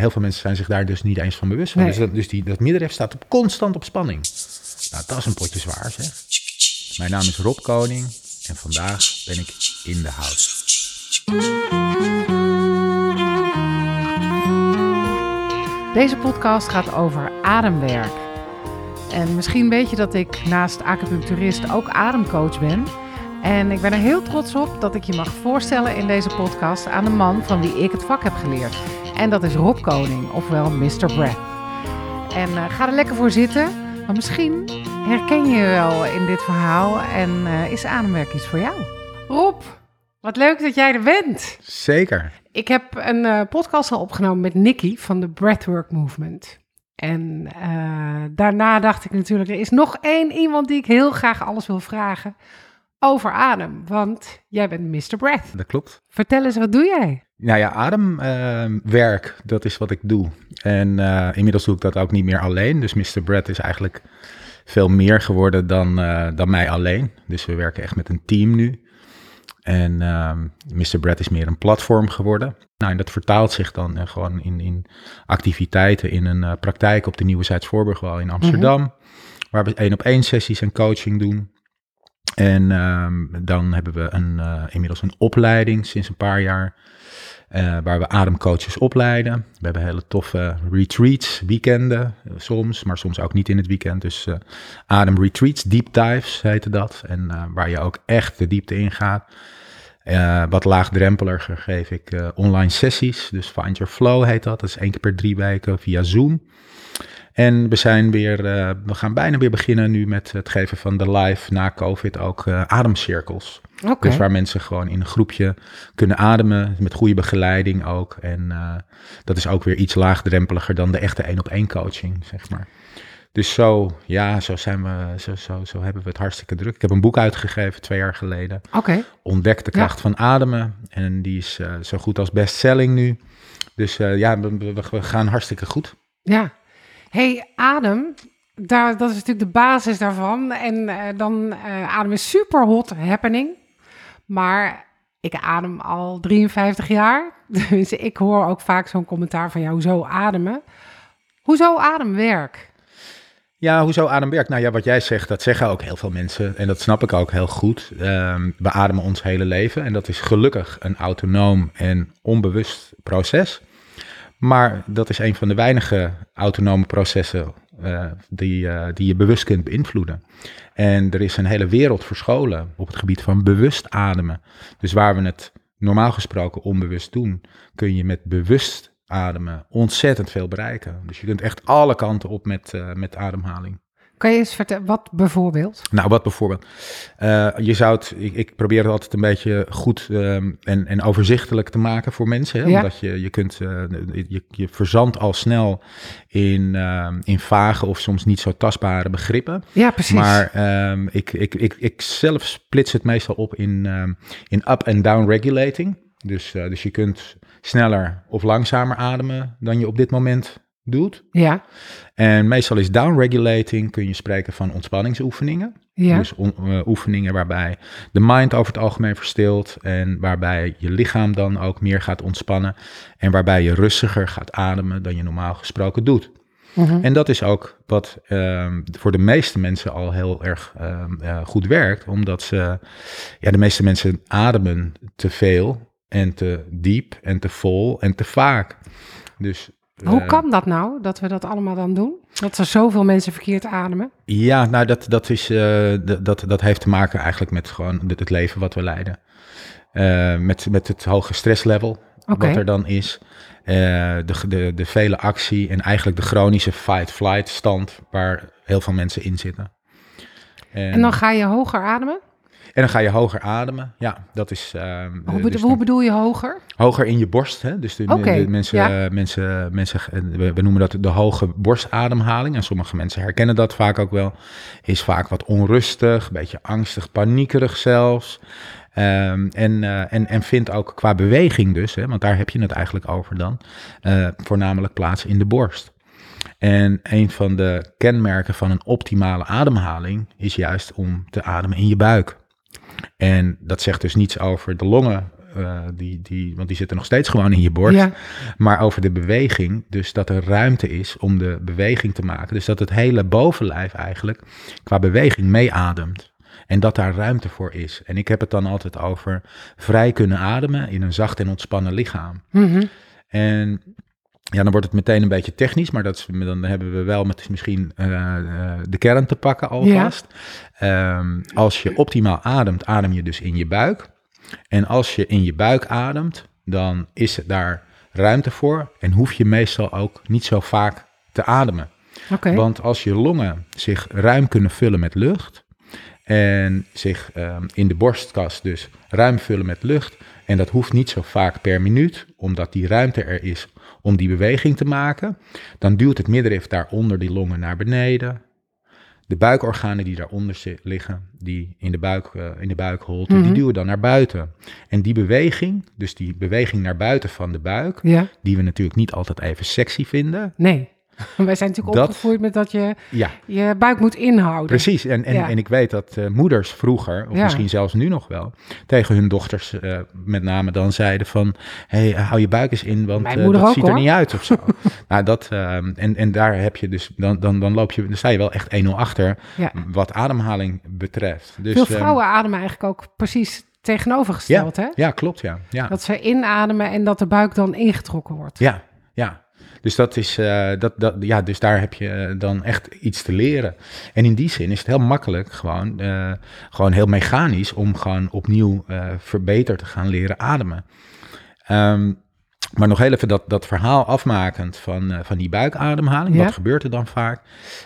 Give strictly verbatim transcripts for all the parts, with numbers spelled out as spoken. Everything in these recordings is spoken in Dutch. heel veel mensen zijn zich daar dus niet eens van bewust van. Nee. Dus, dat, dus die, dat middenrif staat op, constant op spanning. Nou, dat is een potje zwaar, zeg. Mijn naam is Rob Koning en vandaag ben ik in de house. Deze podcast gaat over ademwerk. En misschien weet je dat ik naast acupuncturist ook ademcoach ben. En ik ben er heel trots op dat ik je mag voorstellen in deze podcast aan de man van wie ik het vak heb geleerd. En dat is Rob Koning, ofwel mister Breath. En uh, ga er lekker voor zitten, want misschien herken je je wel in dit verhaal en uh, is ademwerk iets voor jou. Rob, wat leuk dat jij er bent. Zeker. Ik heb een uh, podcast al opgenomen met Nikki van de Breathwork Movement. En uh, daarna dacht ik natuurlijk, er is nog één iemand die ik heel graag alles wil vragen over adem, want jij bent mister Breath. Dat klopt. Vertel eens, wat doe jij? Nou ja, ademwerk, uh, dat is wat ik doe. En uh, inmiddels doe ik dat ook niet meer alleen. Dus mister Breath is eigenlijk veel meer geworden dan, uh, dan mij alleen. Dus we werken echt met een team nu. En uh, mister Breath is meer een platform geworden. Nou, en dat vertaalt zich dan uh, gewoon in, in activiteiten in een uh, praktijk op de Nieuwezijds Voorburgwal in Amsterdam. Mm-hmm. Waar we één-op-één sessies en coaching doen. En um, dan hebben we een, uh, inmiddels een opleiding sinds een paar jaar, uh, waar we ademcoaches opleiden. We hebben hele toffe retreats, weekenden soms, maar soms ook niet in het weekend. Dus uh, ademretreats, deep dives heette dat. En uh, waar je ook echt de diepte in gaat. Uh, wat laagdrempeliger geef ik uh, online sessies, dus Find Your Flow heet dat. Dat is één keer per drie weken via Zoom. En we zijn weer, uh, we gaan bijna weer beginnen nu met het geven van de live na COVID ook uh, ademcirkels. Okay. Dus waar mensen gewoon in een groepje kunnen ademen, met goede begeleiding ook. En uh, dat is ook weer iets laagdrempeliger dan de echte één-op-één coaching, zeg maar. Dus zo, ja, zo, zijn we, zo, zo, zo hebben we het hartstikke druk. Ik heb een boek uitgegeven twee jaar geleden. Okay. Ontdek de Kracht ja. van Ademen. En die is uh, zo goed als bestselling nu. Dus uh, ja, we, we, we gaan hartstikke goed. Ja. Hey, adem, daar, dat is natuurlijk de basis daarvan. En uh, dan, uh, adem is super hot happening. Maar ik adem al drieënvijftig jaar. Dus ik hoor ook vaak zo'n commentaar van jou, hoezo ademen? Hoezo ademwerk? Ja, hoezo adem werkt? Nou ja, wat jij zegt, dat zeggen ook heel veel mensen. En dat snap ik ook heel goed. Um, we ademen ons hele leven. En dat is gelukkig een autonoom en onbewust proces. Maar dat is een van de weinige autonome processen uh, die, uh, die je bewust kunt beïnvloeden. En er is een hele wereld verscholen op het gebied van bewust ademen. Dus waar we het normaal gesproken onbewust doen, kun je met bewust ademen ontzettend veel bereiken. Dus je kunt echt alle kanten op met, uh, met ademhaling. Kan je eens vertellen, wat bijvoorbeeld? Nou, wat bijvoorbeeld? Uh, je zou het, ik, ik probeer het altijd een beetje goed um, en, en overzichtelijk te maken voor mensen. Hè? Ja. Omdat je, je kunt, uh, je, je verzandt al snel in, uh, in vage of soms niet zo tastbare begrippen. Ja, precies. Maar um, ik, ik, ik, ik zelf splits het meestal op in, um, in up- en down-regulating. Dus, uh, dus je kunt sneller of langzamer ademen dan je op dit moment doet. Ja. En meestal is downregulating, kun je spreken van ontspanningsoefeningen. Ja. Dus on, uh, oefeningen waarbij de mind over het algemeen verstilt en waarbij je lichaam dan ook meer gaat ontspannen en waarbij je rustiger gaat ademen dan je normaal gesproken doet. Mm-hmm. En dat is ook wat uh, voor de meeste mensen al heel erg uh, uh, goed werkt, omdat ze, ja, de meeste mensen ademen te veel en te diep en te vol en te vaak. Dus hoe kan dat nou, dat we dat allemaal dan doen? Dat er zoveel mensen verkeerd ademen? Ja, nou dat, dat, is, uh, dat, dat, dat heeft te maken eigenlijk met gewoon het leven wat we leiden. Uh, met, met het hoge stresslevel, okay, wat er dan is. Uh, de, de, de vele actie en eigenlijk de chronische fight-flight stand waar heel veel mensen in zitten. En, en dan ga je hoger ademen? En dan ga je hoger ademen. Ja, dat is. Uh, hoe, bedo- dus hoe bedoel je hoger? Hoger in je borst. Hè? Dus de, okay, de, de mensen, ja. mensen, mensen, we, we noemen dat de hoge borstademhaling. En sommige mensen herkennen dat vaak ook wel. Is vaak wat onrustig, een beetje angstig, paniekerig zelfs. Um, en, uh, en, en vindt ook qua beweging dus, hè, want daar heb je het eigenlijk over dan, uh, voornamelijk plaats in de borst. En een van de kenmerken van een optimale ademhaling is juist om te ademen in je buik. En dat zegt dus niets over de longen uh, die, die, want die zitten nog steeds gewoon in je borst, ja. maar over de beweging, dus dat er ruimte is om de beweging te maken. Dus dat het hele bovenlijf eigenlijk qua beweging meeademt en dat daar ruimte voor is. En ik heb het dan altijd over vrij kunnen ademen in een zacht en ontspannen lichaam. Mm-hmm. En... ja, dan wordt het meteen een beetje technisch, maar dat is, dan hebben we wel met misschien uh, de kern te pakken alvast. Ja. Um, als je optimaal ademt, adem je dus in je buik. En als je in je buik ademt, dan is er daar ruimte voor en hoef je meestal ook niet zo vaak te ademen. Okay. Want als je longen zich ruim kunnen vullen met lucht en zich um, in de borstkas dus ruim vullen met lucht, en dat hoeft niet zo vaak per minuut, omdat die ruimte er is om die beweging te maken, dan duwt het middenrif daaronder die longen naar beneden. De buikorganen die daaronder liggen, die in de buik, uh, in de buikholte, mm-hmm. die duwen dan naar buiten. En die beweging, dus die beweging naar buiten van de buik, ja. die we natuurlijk niet altijd even sexy vinden. Nee. Wij zijn natuurlijk dat, opgevoerd met dat je ja. je buik moet inhouden. Precies, en, en, ja. en ik weet dat uh, moeders vroeger, of ja. misschien zelfs nu nog wel, tegen hun dochters uh, met name dan zeiden van, hey, hou je buik eens in, want uh, dat ook, ziet er hoor. niet uit of zo. nou, dat, uh, en, en daar heb je dus, dan, dan, dan loop je, dan sta je wel echt één nul achter, ja. wat ademhaling betreft. Dus, veel vrouwen um, ademen eigenlijk ook precies tegenovergesteld, ja, hè? Ja, klopt, ja. ja. Dat ze inademen en dat de buik dan ingetrokken wordt. Ja, ja. Dus, dat is, uh, dat, dat, ja, dus daar heb je dan echt iets te leren. En in die zin is het heel makkelijk, gewoon, uh, gewoon heel mechanisch, om gewoon opnieuw uh, verbeterd te gaan leren ademen. Um, maar nog heel even dat, dat verhaal afmakend van, uh, van die buikademhaling. Ja. Wat gebeurt er dan vaak?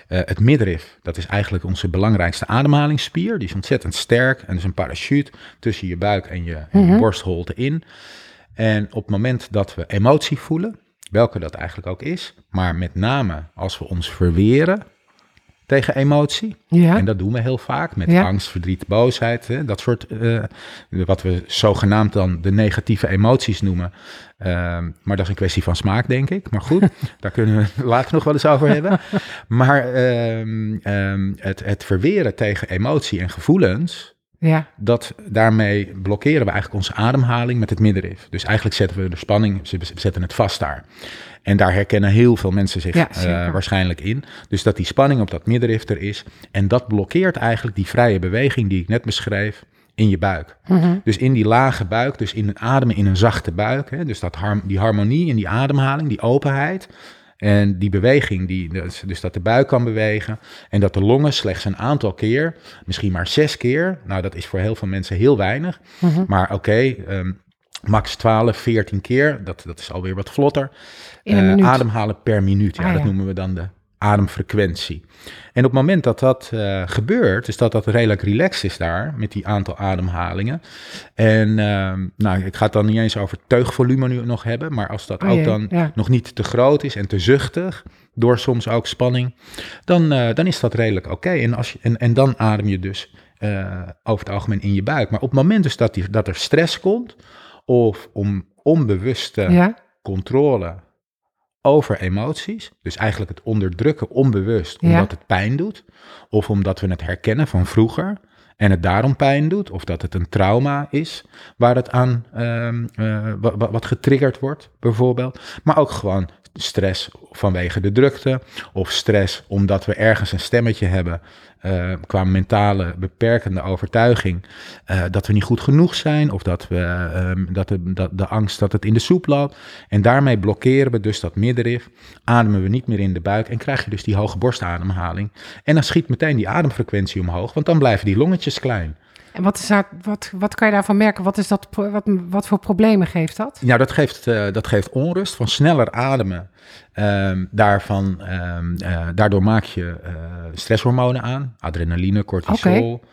Uh, het middenrif, dat is eigenlijk onze belangrijkste ademhalingsspier. Die is ontzettend sterk en is een parachute tussen je buik en je, en je mm-hmm. borstholte in. En op het moment dat we emotie voelen, welke dat eigenlijk ook is, maar met name als we ons verweren tegen emotie, ja. en dat doen we heel vaak met ja. angst, verdriet, boosheid, hè, dat soort, uh, wat we zogenaamd dan de negatieve emoties noemen, uh, maar dat is een kwestie van smaak, denk ik, maar goed, daar kunnen we later nog wel eens over hebben, maar um, um, het, het verweren tegen emotie en gevoelens, ja. dat daarmee blokkeren we eigenlijk onze ademhaling met het middenrif. Dus eigenlijk zetten we de spanning, zetten het vast daar. En daar herkennen heel veel mensen zich ja, uh, waarschijnlijk in. Dus dat die spanning op dat middenrif er is. En dat blokkeert eigenlijk die vrije beweging die ik net beschreef in je buik. Mm-hmm. Dus in die lage buik, dus in een ademen in een zachte buik. Hè, dus dat har- die harmonie en die ademhaling, die openheid. En die beweging, die, dus dat de buik kan bewegen en dat de longen slechts een aantal keer, misschien maar zes keer. Nou, dat is voor heel veel mensen heel weinig. Mm-hmm. Maar oké, okay, um, max twaalf, veertien keer, dat, dat is alweer wat vlotter. Uh, ademhalen per minuut, ja, ah, dat ja. noemen we dan de ademfrequentie. En op het moment dat dat uh, gebeurt, dus dat dat redelijk relaxed is daar, met die aantal ademhalingen. En uh, nou, ik ga het dan niet eens over teugvolume nu nog hebben, maar als dat oh, ook jee, dan ja. nog niet te groot is en te zuchtig, door soms ook spanning, dan, uh, dan is dat redelijk oké. Okay. En, en, en dan adem je dus uh, over het algemeen in je buik. Maar op het moment dus dat, die, dat er stress komt, of om onbewuste ja. controle over emoties, dus eigenlijk het onderdrukken onbewust, omdat ja. het pijn doet, of omdat we het herkennen van vroeger en het daarom pijn doet, of dat het een trauma is waar het aan um, uh, wat, wat getriggerd wordt, bijvoorbeeld, maar ook gewoon stress vanwege de drukte, of stress omdat we ergens een stemmetje hebben uh, qua mentale beperkende overtuiging uh, dat we niet goed genoeg zijn, of dat we um, dat de, dat de angst dat het in de soep loopt. En daarmee blokkeren we dus dat middenrif, ademen we niet meer in de buik en krijg je dus die hoge borstademhaling. En dan schiet meteen die ademfrequentie omhoog, want dan blijven die longetjes klein. En wat, is daar, wat, wat kan je daarvan merken? Wat, is dat, wat, wat voor problemen geeft dat? Nou, dat geeft, uh, dat geeft onrust van sneller ademen. Um, daarvan, um, uh, daardoor maak je uh, stresshormonen aan. Adrenaline, cortisol.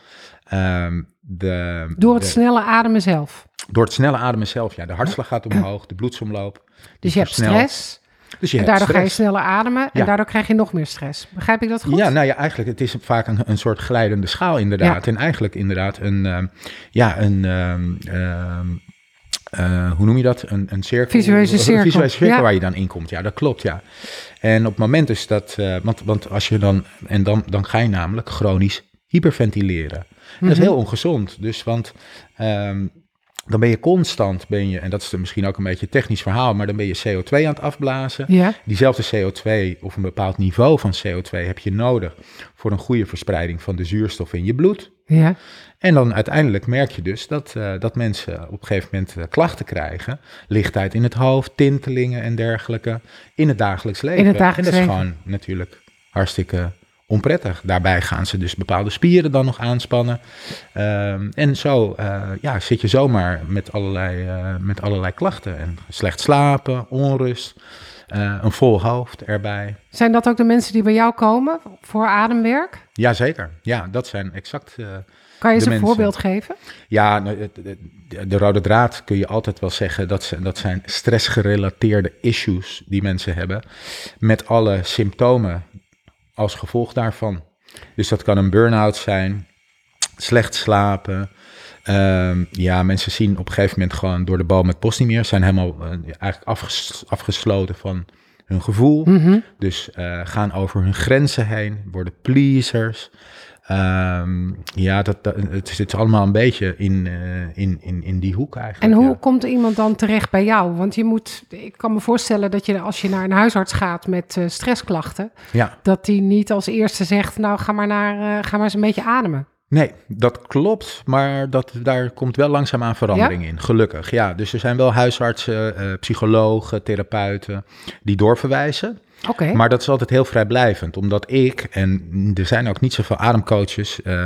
Okay. Um, de, door het de, snelle ademen zelf? Door het snelle ademen zelf, ja. De hartslag gaat omhoog, de bloedsomloop. Dus je hebt snel. stress. Dus je en daardoor stress. ga je sneller ademen en ja. daardoor krijg je nog meer stress. Begrijp ik dat goed? Ja, nou ja, eigenlijk het is vaak een, een soort glijdende schaal inderdaad. Ja. En eigenlijk inderdaad een, uh, ja, een, uh, uh, hoe noem je dat? Een, een cirkel. Visueuze cirkel. Een visueuze cirkel ja. waar je dan in komt. Ja, dat klopt, ja. En op het moment is dat, uh, want, want als je dan, en dan, dan ga je namelijk chronisch hyperventileren. En dat is heel ongezond. Dus, want Um, dan ben je constant, ben je, en dat is misschien ook een beetje een technisch verhaal, maar dan ben je C O twee aan het afblazen. Ja. Diezelfde C O twee of een bepaald niveau van C O twee heb je nodig voor een goede verspreiding van de zuurstof in je bloed. Ja. En dan uiteindelijk merk je dus dat, uh, dat mensen op een gegeven moment uh, klachten krijgen. Lichtheid in het hoofd, tintelingen en dergelijke in het dagelijks leven. In het dagelijks en dat leven. Is gewoon natuurlijk hartstikke onprettig. Daarbij gaan ze dus bepaalde spieren dan nog aanspannen. Um, en zo uh, ja, zit je zomaar met allerlei, uh, met allerlei klachten. En slecht slapen, onrust, uh, een vol hoofd erbij. Zijn dat ook de mensen die bij jou komen voor ademwerk? Jazeker, ja, dat zijn exact uh, Kan je eens een mensen. voorbeeld geven? Ja, de, de, de rode draad kun je altijd wel zeggen. Dat, ze, dat zijn stressgerelateerde issues die mensen hebben. Met alle symptomen als gevolg daarvan. Dus dat kan een burn-out zijn, slecht slapen. Uh, ja, mensen zien op een gegeven moment gewoon door de boom het bos niet meer. Zijn helemaal uh, eigenlijk afges- afgesloten van hun gevoel. Mm-hmm. Dus uh, gaan over hun grenzen heen, worden pleasers. Uh, ja, dat, dat, het zit allemaal een beetje in, uh, in, in, in die hoek eigenlijk. En hoe ja. komt iemand dan terecht bij jou? Want je moet, ik kan me voorstellen dat je als je naar een huisarts gaat met uh, stressklachten, ja. dat die niet als eerste zegt, nou ga maar, naar, uh, ga maar eens een beetje ademen. Nee, dat klopt, maar dat, daar komt wel langzaamaan verandering ja? in, gelukkig. Ja, dus er zijn wel huisartsen, uh, psychologen, therapeuten die doorverwijzen. Okay. Maar dat is altijd heel vrijblijvend, omdat ik, en er zijn ook niet zoveel ademcoaches uh,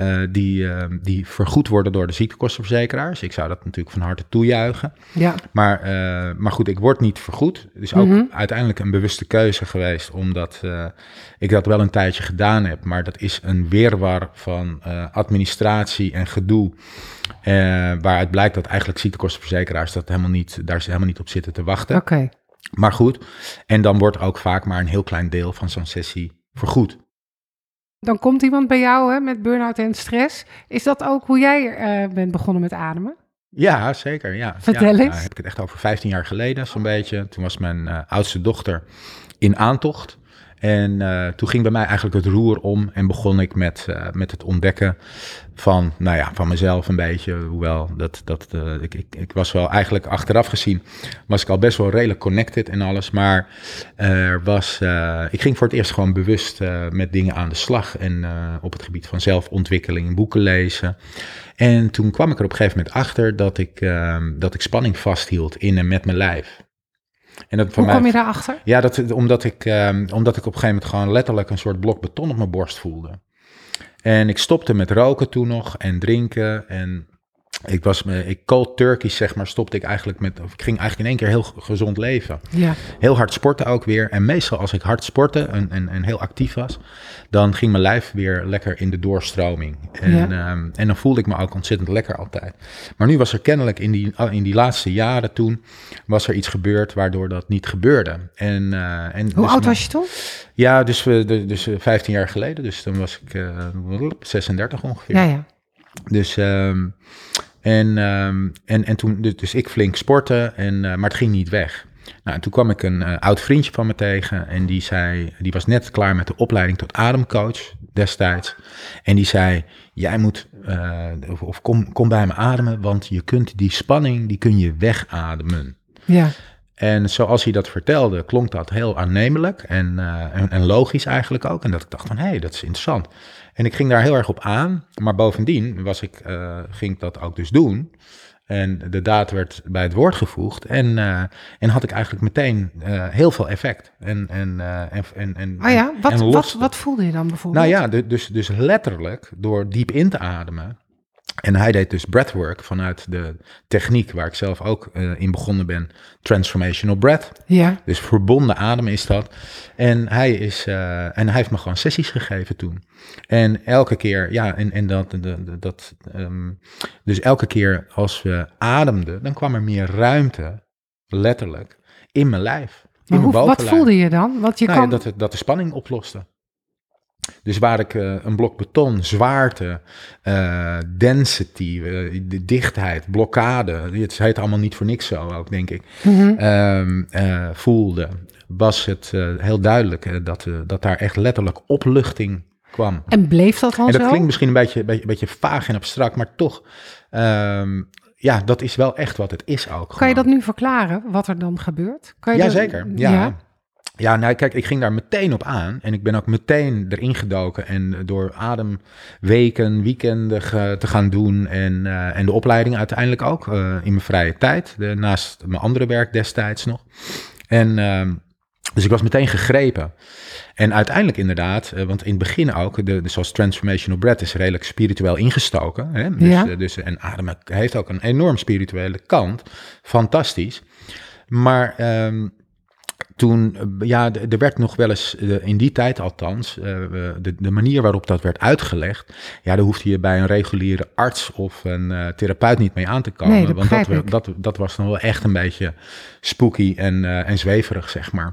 uh, die, uh, die vergoed worden door de ziektekostenverzekeraars. Ik zou dat natuurlijk van harte toejuichen. Ja. Maar, uh, maar goed, ik word niet vergoed. Dus ook mm-hmm. uiteindelijk een bewuste keuze geweest, omdat uh, ik dat wel een tijdje gedaan heb. Maar dat is een weerwar van uh, administratie en gedoe. Uh, waaruit blijkt dat eigenlijk ziektekostenverzekeraars dat helemaal niet, daar helemaal niet op zitten te wachten. Oké. Okay. Maar goed, en dan wordt ook vaak maar een heel klein deel van zo'n sessie vergoed. Dan komt iemand bij jou hè, met burn-out en stress. Is dat ook hoe jij uh, bent begonnen met ademen? Ja, zeker. Ja. Vertel eens. Ja, nou, heb ik het echt over vijftien jaar geleden zo'n beetje. Toen was mijn uh, oudste dochter in aantocht. En uh, toen ging bij mij eigenlijk het roer om en begon ik met, uh, met het ontdekken van, nou ja, van mezelf een beetje. Hoewel, dat, dat, uh, ik, ik, ik was wel eigenlijk achteraf gezien, was ik al best wel redelijk connected en alles. Maar uh, was, uh, ik ging voor het eerst gewoon bewust uh, met dingen aan de slag. En uh, op het gebied van zelfontwikkeling, boeken lezen. En toen kwam ik er op een gegeven moment achter dat ik, uh, dat ik spanning vasthield in en met mijn lijf. En dat Hoe mij, kom je daarachter? Ja, dat, omdat, ik, um, omdat ik op een gegeven moment gewoon letterlijk een soort blok beton op mijn borst voelde. En ik stopte met roken toen nog en drinken. En ik was, ik cold turkey zeg maar, stopte ik eigenlijk met, of ik ging eigenlijk in één keer heel gezond leven. Ja. Heel hard sporten ook weer. En meestal als ik hard sportte en, en, en heel actief was, dan ging mijn lijf weer lekker in de doorstroming. En, ja. um, en dan voelde ik me ook ontzettend lekker altijd. Maar nu was er kennelijk in die, in die laatste jaren toen, was er iets gebeurd waardoor dat niet gebeurde. En, uh, en Hoe dus oud mijn, was je toen? Ja, dus, dus vijftien jaar geleden. Dus toen was ik uh, zesendertig ongeveer. Ja, ja. Dus... Um, En, um, en, en toen, dus ik flink sporten, en, uh, maar het ging niet weg. Nou, en toen kwam ik een uh, oud vriendje van me tegen en die zei, die was net klaar met de opleiding tot ademcoach destijds. En die zei, jij moet, uh, of, of kom, kom bij me ademen, want je kunt die spanning, die kun je wegademen. Ja. En zoals hij dat vertelde, klonk dat heel aannemelijk en, uh, en, en logisch eigenlijk ook. En dat ik dacht van, hé, hey, dat is interessant. En ik ging daar heel erg op aan, maar bovendien was ik, uh, ging ik dat ook dus doen. En de daad werd bij het woord gevoegd en, uh, en had ik eigenlijk meteen uh, heel veel effect. En, en, uh, en, en, oh ja, wat, en wat, wat voelde je dan bijvoorbeeld? Nou ja, dus, dus letterlijk door diep in te ademen. En hij deed dus breathwork vanuit de techniek waar ik zelf ook uh, in begonnen ben. Transformational Breath. Ja. Dus verbonden adem is dat. En hij, is, uh, en hij heeft me gewoon sessies gegeven toen. En elke keer, ja, en, en dat, dat, dat um, dus elke keer als we ademden, dan kwam er meer ruimte, letterlijk, in mijn lijf. In hoe, mijn wat voelde je dan? Want je nou, kan... ja, dat, dat de spanning oploste. Dus waar ik uh, een blok beton, zwaarte, uh, density, uh, de dichtheid, blokkade, het heet allemaal niet voor niks zo ook, denk ik, mm-hmm. um, uh, voelde, was het uh, heel duidelijk uh, dat, uh, dat daar echt letterlijk opluchting kwam. En bleef dat dan zo? En dat zo? Klinkt misschien een beetje, beetje, beetje vaag en abstract, maar toch... Um, ja, dat is wel echt wat het is ook. Kan gewoon. Je dat nu verklaren, wat er dan gebeurt? Kan je Jazeker, dat... ja. ja. Ja, nou kijk, ik ging daar meteen op aan en ik ben ook meteen erin gedoken en door ademweken, weekenden ge, te gaan doen en, uh, en de opleiding uiteindelijk ook uh, in mijn vrije tijd, de, naast mijn andere werk destijds nog. En uh, dus ik was meteen gegrepen. En uiteindelijk inderdaad, want in het begin ook, de, de, zoals Transformational Breath is redelijk spiritueel ingestoken. Hè? Dus, ja. dus, en ademen heeft ook een enorm spirituele kant, fantastisch. Maar... Um, Toen, ja, er werd nog wel eens, in die tijd althans, de, de manier waarop dat werd uitgelegd. Ja, daar hoefde je bij een reguliere arts of een therapeut niet mee aan te komen. Nee, dat want dat, dat, dat was dan wel echt een beetje spooky en, en zweverig, zeg maar.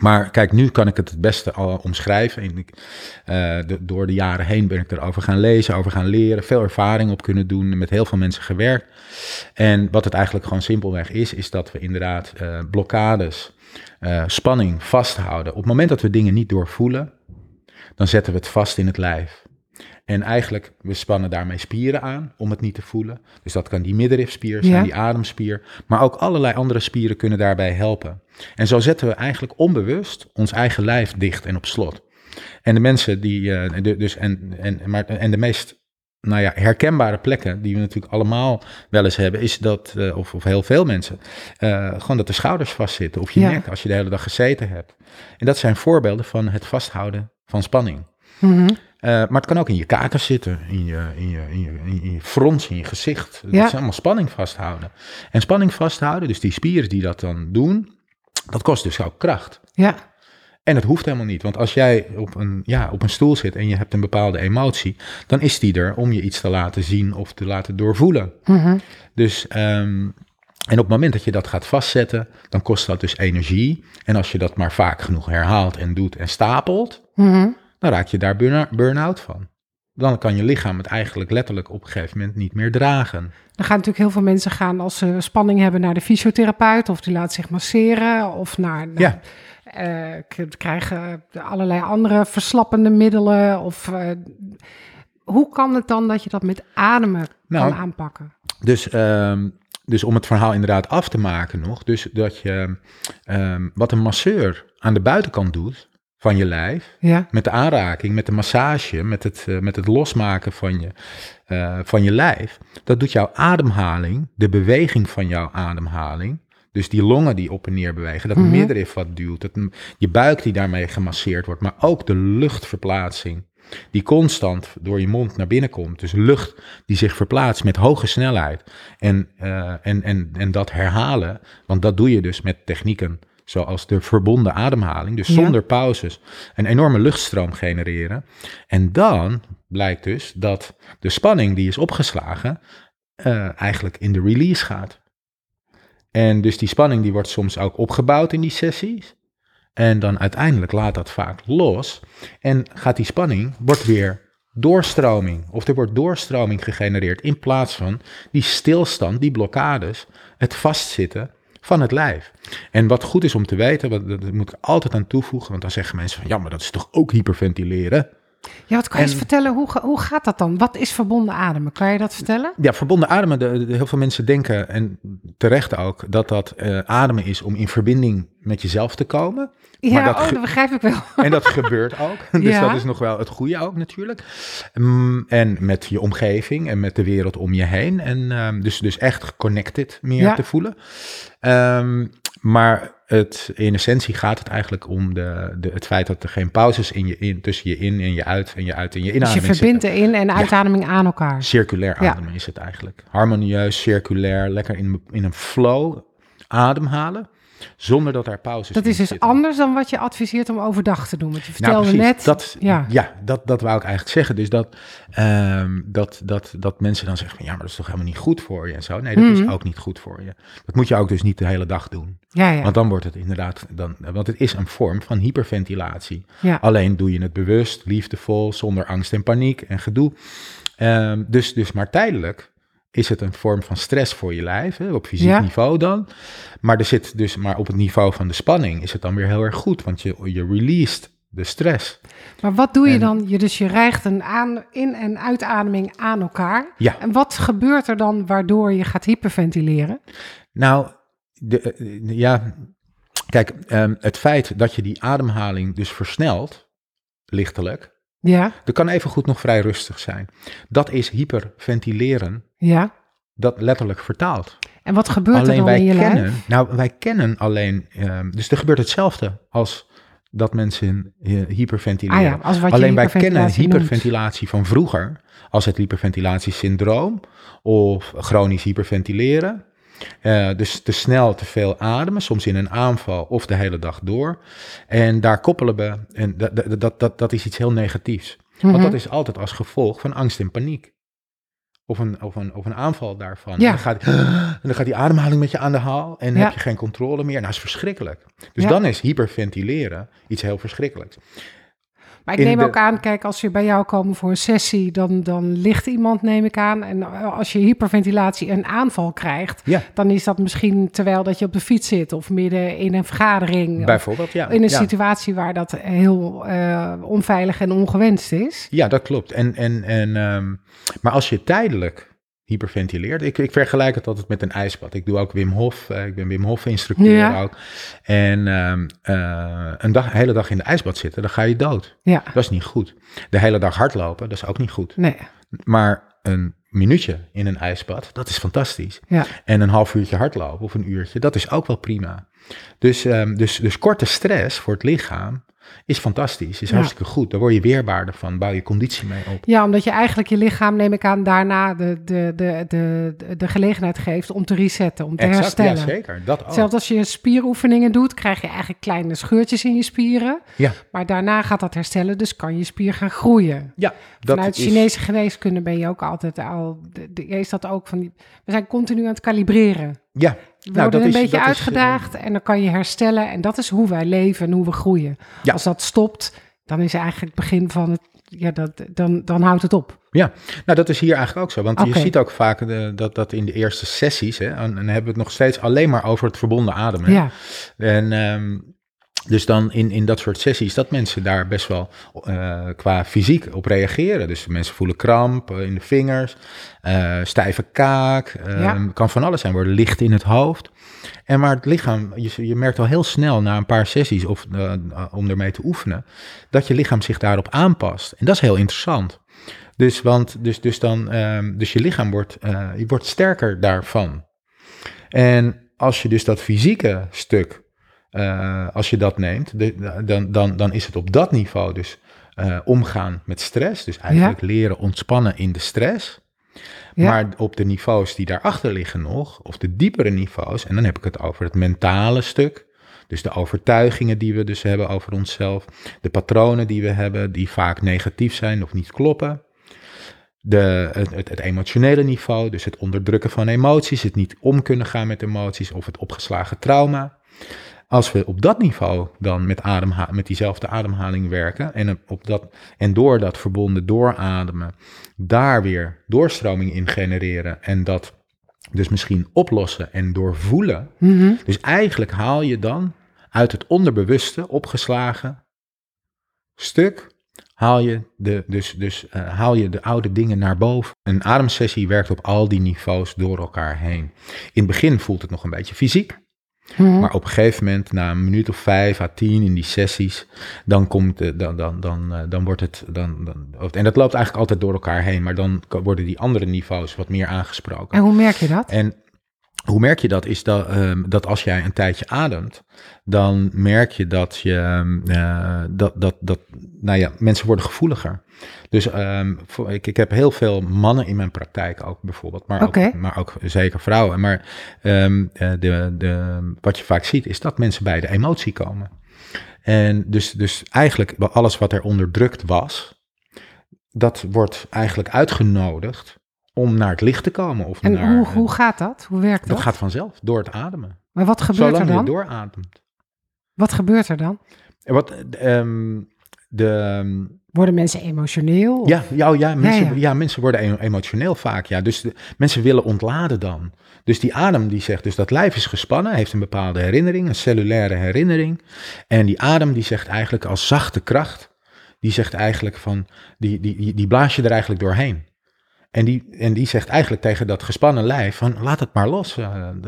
Maar kijk, nu kan ik het het beste al omschrijven. En ik, uh, de, door de jaren heen ben ik erover gaan lezen, over gaan leren. Veel ervaring op kunnen doen, met heel veel mensen gewerkt. En wat het eigenlijk gewoon simpelweg is, is dat we inderdaad uh, blokkades, uh, spanning vasthouden. Op het moment dat we dingen niet doorvoelen, dan zetten we het vast in het lijf. En eigenlijk, we spannen daarmee spieren aan om het niet te voelen. Dus dat kan die middenrifspier zijn, ja. die ademspier. Maar ook allerlei andere spieren kunnen daarbij helpen. En zo zetten we eigenlijk onbewust ons eigen lijf dicht en op slot. En de mensen die, uh, de, dus en, en, maar, en de meest nou ja, herkenbare plekken die we natuurlijk allemaal wel eens hebben, is dat, uh, of, of heel veel mensen, uh, gewoon dat de schouders vastzitten of je ja. nek als je de hele dag gezeten hebt. En dat zijn voorbeelden van het vasthouden van spanning. Mm-hmm. Uh, maar het kan ook in je kaken zitten, in je, in je, in je, in je frons, in je gezicht. Ja. Dat is allemaal spanning vasthouden. En spanning vasthouden, dus die spieren die dat dan doen, dat kost dus ook kracht. Ja. En dat hoeft helemaal niet, want als jij op een, ja, op een stoel zit en je hebt een bepaalde emotie, dan is die er om je iets te laten zien of te laten doorvoelen. Mm-hmm. Dus... Um, En op het moment dat je dat gaat vastzetten, dan kost dat dus energie. En als je dat maar vaak genoeg herhaalt en doet en stapelt, mm-hmm. dan raak je daar burn-out van. Dan kan je lichaam het eigenlijk letterlijk op een gegeven moment niet meer dragen. Dan gaan natuurlijk heel veel mensen gaan als ze spanning hebben naar de fysiotherapeut, of die laat zich masseren, of naar... naar... Ja. Uh, krijgen allerlei andere verslappende middelen. Of, uh, hoe kan het dan dat je dat met ademen nou, kan aanpakken? Dus... Um, Dus om het verhaal inderdaad af te maken nog, dus dat je um, wat een masseur aan de buitenkant doet van je lijf, ja. met de aanraking, met de massage, met het, uh, met het losmaken van je, uh, van je lijf, dat doet jouw ademhaling, de beweging van jouw ademhaling, dus die longen die op en neer bewegen, dat mm-hmm. middenrif wat duwt, het, je buik die daarmee gemasseerd wordt, maar ook de luchtverplaatsing die constant door je mond naar binnen komt. Dus lucht die zich verplaatst met hoge snelheid. En, uh, en, en, en dat herhalen, want dat doe je dus met technieken zoals de verbonden ademhaling. Dus zonder ja. pauzes een enorme luchtstroom genereren. En dan blijkt dus dat de spanning die is opgeslagen uh, eigenlijk in de release gaat. En dus die spanning die wordt soms ook opgebouwd in die sessies. En dan uiteindelijk laat dat vaak los en gaat die spanning, wordt weer doorstroming. Of er wordt doorstroming gegenereerd in plaats van die stilstand, die blokkades, het vastzitten van het lijf. En wat goed is om te weten, wat, dat moet ik altijd aan toevoegen, want dan zeggen mensen van ja, maar dat is toch ook hyperventileren? Ja, wat kan je en, eens vertellen, hoe, hoe gaat dat dan? Wat is verbonden ademen? Kan je dat vertellen? Ja, verbonden ademen, de, de, heel veel mensen denken, en terecht ook, dat dat uh, ademen is om in verbinding met jezelf te komen. Ja, maar dat, oh, ge- dat begrijp ik wel. En dat gebeurt ook, dus ja. dat is nog wel het goede ook natuurlijk. Um, en met je omgeving en met de wereld om je heen. En um, dus, dus echt connected meer ja. te voelen. Um, maar... Het, in essentie gaat het eigenlijk om de, de, het feit dat er geen pauzes in je in, tussen je in en je uit en je uit en je inademing. Dus je verbindt de in- en uitademing ja. aan elkaar. Circulair ja. ademen is het eigenlijk. Harmonieus, circulair, lekker in, in een flow ademhalen. Zonder dat daar pauzes in zitten. Dat is dus anders dan wat je adviseert om overdag te doen. Want je vertelde nou, net... Dat, ja, ja dat, dat wou ik eigenlijk zeggen. Dus dat, um, dat, dat, dat mensen dan zeggen van... ja, maar dat is toch helemaal niet goed voor je en zo. Nee, dat mm-hmm. is ook niet goed voor je. Dat moet je ook dus niet de hele dag doen. Ja, ja. Want dan wordt het inderdaad... Dan, want het is een vorm van hyperventilatie. Ja. Alleen doe je het bewust, liefdevol, zonder angst en paniek en gedoe. Um, dus, dus maar tijdelijk... is het een vorm van stress voor je lijf, hè, op fysiek ja. niveau dan. Maar, er zit dus, maar op het niveau van de spanning is het dan weer heel erg goed, want je, je released de stress. Maar wat doe je en, dan? Je, dus je reigt een aan, in- en uitademing aan elkaar. Ja. En wat gebeurt er dan waardoor je gaat hyperventileren? Nou, de, de, ja, kijk, um, het feit dat je die ademhaling dus versnelt, lichtelijk, ja, dat kan evengoed nog vrij rustig zijn. Dat is hyperventileren, ja, dat letterlijk vertaald. En wat gebeurt alleen er dan in je kennen, lijf? Nou, wij kennen alleen, um, dus er gebeurt hetzelfde als dat mensen hyperventileren. Ah ja, als wat Alleen wij kennen hyperventilatie noemt. Van vroeger als het hyperventilatiesyndroom of chronisch hyperventileren. Uh, dus te snel, te veel ademen, soms in een aanval of de hele dag door. En daar koppelen we, en dat, dat, dat, dat, dat is iets heel negatiefs. Mm-hmm. Want dat is altijd als gevolg van angst en paniek. Of een, of een, of een aanval daarvan. Ja. En, dan gaat, en dan gaat die ademhaling met je aan de haal. En ja. heb je geen controle meer. Nou, dat is verschrikkelijk. Dus ja. dan is hyperventileren iets heel verschrikkelijks. Maar ik In neem de... ook aan, kijk, als je bij jou komen voor een sessie, dan, dan ligt iemand, neem ik aan. En als je hyperventilatie een aanval krijgt, ja. dan is dat misschien terwijl dat je op de fiets zit of midden in een vergadering. Bijvoorbeeld, ja. In een ja. situatie waar dat heel uh, onveilig en ongewenst is. Ja, dat klopt. En, en, en, um, maar als je tijdelijk hyperventileert, ik, ik vergelijk het altijd met een ijsbad. Ik doe ook Wim Hof, uh, ik ben Wim Hof instructeur ja. ook. En um, uh, een dag, hele dag in de ijsbad zitten, dan ga je dood. Ja. Dat is niet goed. De hele dag hardlopen, dat is ook niet goed. Nee. Maar een minuutje in een ijsbad, dat is fantastisch. Ja. En een half uurtje hardlopen of een uurtje, dat is ook wel prima. Dus, um, dus, dus korte stress voor het lichaam is fantastisch, is ja. hartstikke goed. Daar word je weerbaarder van, bouw je conditie mee op. Ja, omdat je eigenlijk je lichaam, neem ik aan, daarna de, de, de, de, de gelegenheid geeft om te resetten, om te exact, herstellen. Ja, zeker. Dat ook. Zelfs als je spieroefeningen doet, krijg je eigenlijk kleine scheurtjes in je spieren. Ja. Maar daarna gaat dat herstellen, dus kan je spier gaan groeien. Ja, dat Vanuit is... Chinese geneeskunde ben je ook altijd al... De, de, is dat ook van die, we zijn continu aan het kalibreren. Ja. We nou, worden dat een is, beetje dat uitgedaagd is, uh, en dan kan je herstellen. En dat is hoe wij leven en hoe we groeien. Ja. Als dat stopt, dan is eigenlijk het begin van het... Ja, dat, dan, dan houdt het op. Ja, nou dat is hier eigenlijk ook zo. Want okay. je ziet ook vaak de, dat, dat in de eerste sessies... Hè, en, en dan hebben we het nog steeds alleen maar over het verbonden ademen. Ja. En... Um, Dus dan in, in dat soort sessies dat mensen daar best wel uh, qua fysiek op reageren. Dus mensen voelen kramp in de vingers, uh, stijve kaak, uh, ja. kan van alles zijn, wordt licht in het hoofd. En maar het lichaam, je, je merkt al heel snel na een paar sessies of uh, om ermee te oefenen, dat je lichaam zich daarop aanpast. En dat is heel interessant. Dus, want, dus, dus, dan, uh, dus je lichaam wordt, uh, je wordt sterker daarvan. En als je dus dat fysieke stuk... Uh, als je dat neemt, de, de, dan, dan, dan is het op dat niveau dus uh, omgaan met stress. Dus eigenlijk ja. leren ontspannen in de stress. Ja. Maar op de niveaus die daarachter liggen nog, of de diepere niveaus... en dan heb ik het over het mentale stuk. Dus de overtuigingen die we dus hebben over onszelf. De patronen die we hebben, die vaak negatief zijn of niet kloppen. De, het, het emotionele niveau, dus het onderdrukken van emoties... het niet om kunnen gaan met emoties of het opgeslagen trauma... Als we op dat niveau dan met, ademha- met diezelfde ademhaling werken... En, op dat, en door dat verbonden doorademen... daar weer doorstroming in genereren... en dat dus misschien oplossen en doorvoelen... Mm-hmm. Dus eigenlijk haal je dan uit het onderbewuste opgeslagen stuk... haal je de, dus, dus, uh, haal je de oude dingen naar boven. Een ademsessie werkt op al die niveaus door elkaar heen. In het begin voelt het nog een beetje fysiek... Mm-hmm. Maar op een gegeven moment, na een minuut of vijf à tien in die sessies, dan komt, dan, dan, dan, dan wordt het, dan, dan, en dat loopt eigenlijk altijd door elkaar heen, maar dan worden die andere niveaus wat meer aangesproken. En hoe merk je dat? En hoe merk je dat is dat, uh, dat als jij een tijdje ademt, dan merk je dat je, uh, dat, dat, dat, nou ja, mensen worden gevoeliger. Dus um, voor, ik, ik heb heel veel mannen in mijn praktijk ook bijvoorbeeld, maar, okay. ook, maar ook zeker vrouwen. Maar um, de, de, wat je vaak ziet is dat mensen bij de emotie komen. En dus, dus eigenlijk alles wat er onderdrukt was, dat wordt eigenlijk uitgenodigd om naar het licht te komen. Of en naar, hoe, hoe gaat dat? Hoe werkt dat? Dat gaat vanzelf, door het ademen. Maar wat gebeurt Zolang er dan? Zolang je doorademt. Wat gebeurt er dan? Wat, um, de... Worden mensen emotioneel? Ja, ja, ja, mensen, ja, ja. ja, mensen worden emotioneel vaak. Ja. Dus de, mensen willen ontladen dan. Dus die adem die zegt, dus dat lijf is gespannen, heeft een bepaalde herinnering, een cellulaire herinnering. En die adem die zegt eigenlijk als zachte kracht, die zegt eigenlijk van, die, die, die, die blaas je er eigenlijk doorheen. En die, en die zegt eigenlijk tegen dat gespannen lijf van laat het maar los,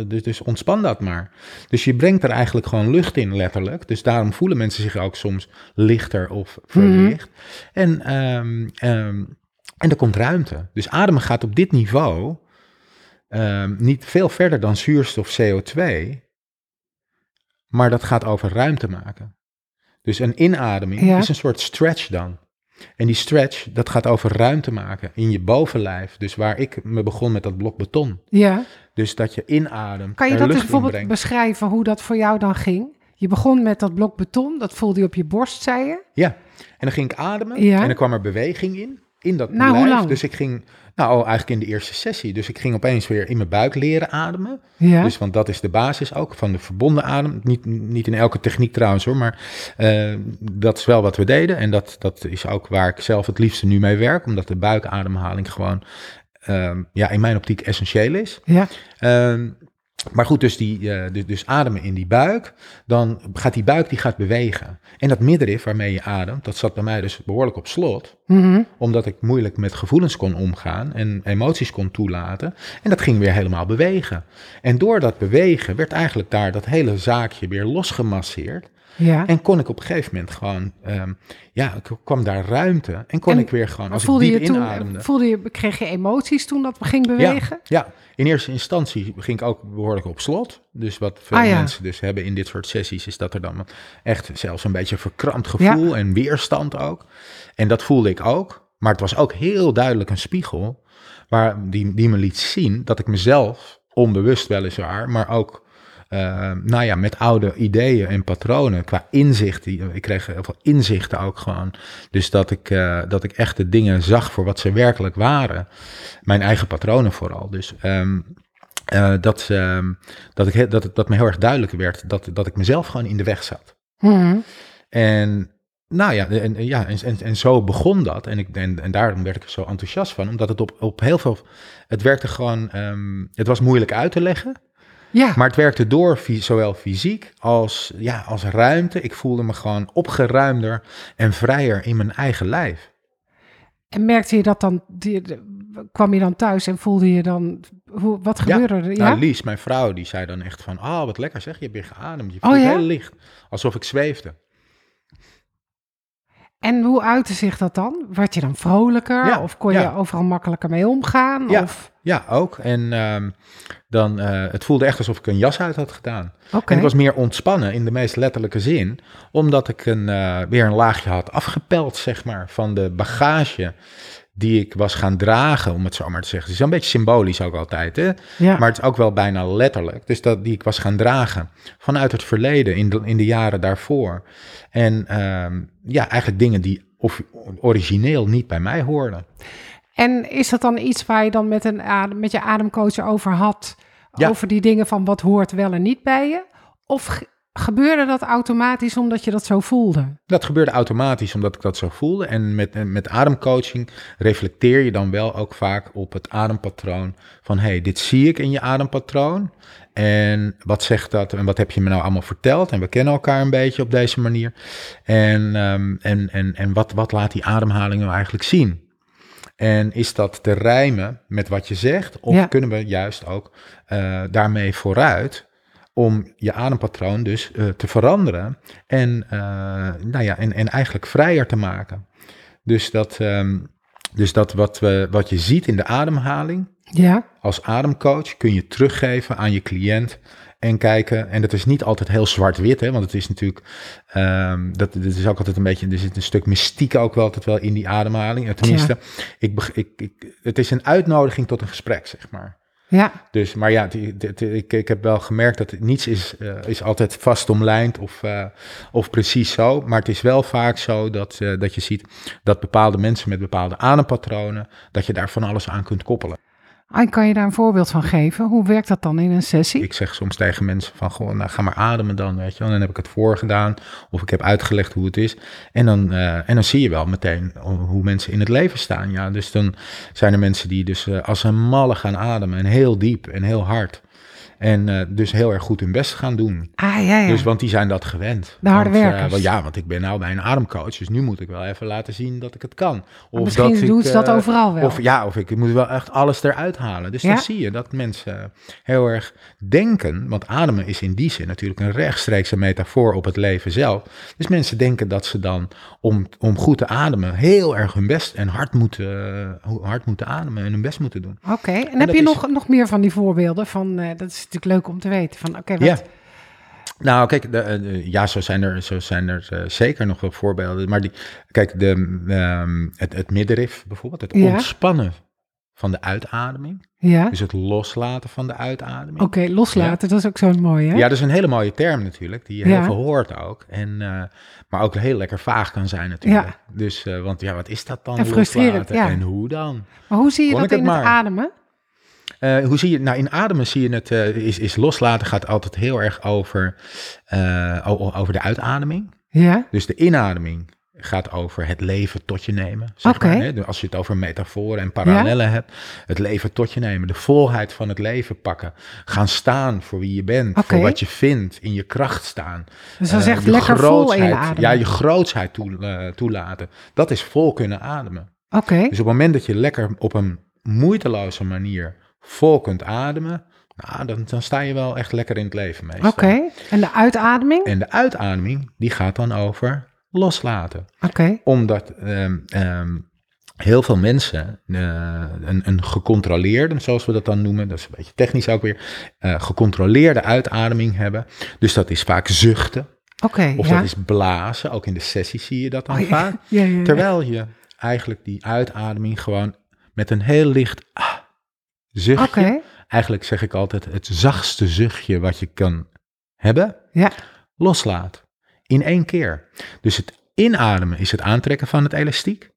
dus, dus ontspan dat maar. Dus je brengt er eigenlijk gewoon lucht in letterlijk. Dus daarom voelen mensen zich ook soms lichter of verlicht. Mm-hmm. En, um, um, en er komt ruimte. Dus ademen gaat op dit niveau um, niet veel verder dan zuurstof C O twee, maar dat gaat over ruimte maken. Dus een inademing ja. is een soort stretch dan. En die stretch, dat gaat over ruimte maken in je bovenlijf. Dus waar ik me begon met dat blok beton. Ja. Dus dat je inademt. Kan je dat dus bijvoorbeeld brengt. beschrijven hoe dat voor jou dan ging? Je begon met dat blok beton, dat voelde je op je borst, zei je? Ja, en dan ging ik ademen ja. en dan kwam er beweging in, in dat nou, lijf. Hoe lang? Dus ik ging, nou oh, eigenlijk in de eerste sessie. Dus ik ging opeens weer in mijn buik leren ademen. Ja. Dus, want dat is de basis ook van de verbonden adem. Niet, niet in elke techniek trouwens hoor, maar uh, dat is wel wat we deden. En dat, dat is ook waar ik zelf het liefste nu mee werk. Omdat de buikademhaling gewoon, uh, ja, in mijn optiek essentieel is. Ja. Uh, maar goed, dus, die, uh, dus, dus ademen in die buik. Dan gaat die buik die gaat bewegen. En dat middenrif waarmee je ademt, dat zat bij mij dus behoorlijk op slot. Mm-hmm. Omdat ik moeilijk met gevoelens kon omgaan en emoties kon toelaten. En dat ging weer helemaal bewegen. En door dat bewegen werd eigenlijk daar dat hele zaakje weer losgemasseerd. Ja. En kon ik op een gegeven moment gewoon, um, ja, kwam daar ruimte. En kon en, ik weer gewoon, als ik diep toen, inademde. Voelde je, kreeg je emoties toen dat ging bewegen? Ja, ja, in eerste instantie ging ik ook behoorlijk op slot. Dus wat veel ah, ja. mensen dus hebben in dit soort sessies, is dat er dan echt zelfs een beetje een verkrampt gevoel ja. en weerstand ook. En dat voelde ik ook. Maar het was ook heel duidelijk een spiegel, waar, die, die me liet zien dat ik mezelf, onbewust weliswaar, maar ook... Uh, nou ja, met oude ideeën en patronen qua inzicht. Ik kreeg heel veel inzichten ook gewoon. Dus dat ik, uh, dat ik echt de dingen zag voor wat ze werkelijk waren. Mijn eigen patronen vooral. Dus um, uh, dat, um, dat, ik, dat, dat me heel erg duidelijk werd dat, dat ik mezelf gewoon in de weg zat. Mm-hmm. En... Nou ja, en, ja en, en, en zo begon dat. En, ik, en, en daarom werd ik er zo enthousiast van. Omdat het op, op heel veel... Het werkte gewoon... Um, het was moeilijk uit te leggen. Ja. Maar het werkte door, zowel fysiek als, ja, als ruimte. Ik voelde me gewoon opgeruimder en vrijer in mijn eigen lijf. En merkte je dat dan... Die, kwam je dan thuis en voelde je dan... Hoe, wat gebeurde er? Ja? Nou, Lies, mijn vrouw, die zei dan echt van... Ah, oh, wat lekker zeg, je hebt weer geademd. Je voelt oh, ja? heel licht. Alsof ik zweefde. En hoe uitte zich dat dan? Werd je dan vrolijker? Ja, of kon je ja. overal makkelijker mee omgaan? Ja, of? ja ook. En um, dan, uh, het voelde echt alsof ik een jas uit had gedaan. Okay. En ik was meer ontspannen in de meest letterlijke zin. Omdat ik een, uh, weer een laagje had afgepeld, zeg maar, van de bagage die ik was gaan dragen, om het zo maar te zeggen. Het is een beetje symbolisch ook altijd, hè? Ja. Maar het is ook wel bijna letterlijk. Dus dat die ik was gaan dragen vanuit het verleden, in de, in de jaren daarvoor. En um, ja, eigenlijk dingen die of, origineel niet bij mij hoorden. En is dat dan iets waar je dan met, een adem, met je ademcoach over had? Ja. Over die dingen van wat hoort wel en niet bij je? Of... Gebeurde dat automatisch omdat je dat zo voelde? Dat gebeurde automatisch omdat ik dat zo voelde. En met, met ademcoaching reflecteer je dan wel ook vaak op het adempatroon. Van hé, hey, dit zie ik in je adempatroon. En wat zegt dat? En wat heb je me nou allemaal verteld? En we kennen elkaar een beetje op deze manier. En, um, en, en, en wat, wat laat die ademhaling nou eigenlijk zien? En is dat te rijmen met wat je zegt? Of ja. kunnen we juist ook uh, daarmee vooruit... om je adempatroon dus uh, te veranderen en, uh, nou ja, en, en eigenlijk vrijer te maken. Dus dat, um, dus dat wat, we, wat je ziet in de ademhaling ja. als ademcoach... kun je teruggeven aan je cliënt en kijken... en dat is niet altijd heel zwart-wit, hè, want het is natuurlijk... Um, dat, dat is ook altijd een beetje... er zit een stuk mystiek ook wel, altijd wel in die ademhaling. Tenminste, ja. ik, ik, ik, het is een uitnodiging tot een gesprek, zeg maar. Ja. Dus, maar ja, t, t, t, ik, ik heb wel gemerkt dat niets is, uh, is altijd vast omlijnd of, uh, of precies zo. Maar het is wel vaak zo dat, uh, dat je ziet dat bepaalde mensen met bepaalde adempatronen, dat je daar van alles aan kunt koppelen. En kan je daar een voorbeeld van geven? Hoe werkt dat dan in een sessie? Ik zeg soms tegen mensen van, goh, nou, ga maar ademen dan, weet je wel. En dan heb ik het voorgedaan of ik heb uitgelegd hoe het is. En dan, uh, en dan zie je wel meteen hoe mensen in het leven staan. Ja, dus dan zijn er mensen die dus uh, als een malle gaan ademen en heel diep en heel hard. En uh, dus heel erg goed hun best gaan doen. Ah, ja, ja. Dus, want die zijn dat gewend. De harde want, werkers. Uh, wel, ja, want ik ben nou bij een ademcoach. Dus nu moet ik wel even laten zien dat ik het kan. Of misschien dat doen ik, ze dat uh, overal wel. Of, ja, of ik moet wel echt alles eruit halen. Dus ja? Dan zie je dat mensen heel erg denken. Want ademen is in die zin natuurlijk een rechtstreekse metafoor op het leven zelf. Dus mensen denken dat ze dan om, om goed te ademen heel erg hun best en hard moeten, hard moeten ademen en hun best moeten doen. Oké, okay. en, en heb je is... nog, nog meer van die voorbeelden? Van, uh, dat is Het is natuurlijk leuk om te weten van, oké, okay, wat... Yeah. Nou, kijk, de, de, ja, zo zijn er, zo zijn er uh, zeker nog wel voorbeelden. Maar die, kijk, de, um, het, het middenrif bijvoorbeeld, het ja. ontspannen van de uitademing. Ja. Dus het loslaten van de uitademing. Oké, okay, loslaten, ja. Dat is ook zo'n mooie. Hè? Ja, dat is een hele mooie term natuurlijk, die je ja. heel veel hoort ook. En, uh, maar ook heel lekker vaag kan zijn natuurlijk. Ja. Dus, uh, want ja, wat is dat dan? En frustrerend, ja. En hoe dan? Maar hoe zie je Kon dat in het, het ademen? Uh, hoe zie je, nou in ademen zie je het, uh, is, is loslaten gaat altijd heel erg over, uh, over de uitademing. Ja. Dus de inademing gaat over het leven tot je nemen. Zeg okay. maar, hè? Als je het over metaforen en parallellen ja. hebt. Het leven tot je nemen, de volheid van het leven pakken. Gaan staan voor wie je bent, okay. voor wat je vindt, in je kracht staan. Dus dat is echt uh, lekker vol in je ademen. Ja, je grootsheid toe, uh, toelaten. Dat is vol kunnen ademen. Okay. Dus op het moment dat je lekker op een moeiteloze manier vol kunt ademen, nou, dan, dan sta je wel echt lekker in het leven meestal. Oké, okay. En de uitademing? En de uitademing, die gaat dan over loslaten. Oké. Okay. Omdat um, um, heel veel mensen uh, een, een gecontroleerde, zoals we dat dan noemen, dat is een beetje technisch ook weer, uh, gecontroleerde uitademing hebben. Dus dat is vaak zuchten. Oké, okay, Of ja. dat is blazen, ook in de sessie zie je dat dan oh, vaak. Ja, ja, ja, ja. Terwijl je eigenlijk die uitademing gewoon met een heel licht... Ah, zuchtje. Okay. Eigenlijk zeg ik altijd het zachtste zuchtje wat je kan hebben, ja. loslaat. In één keer. Dus het inademen is het aantrekken van het elastiek.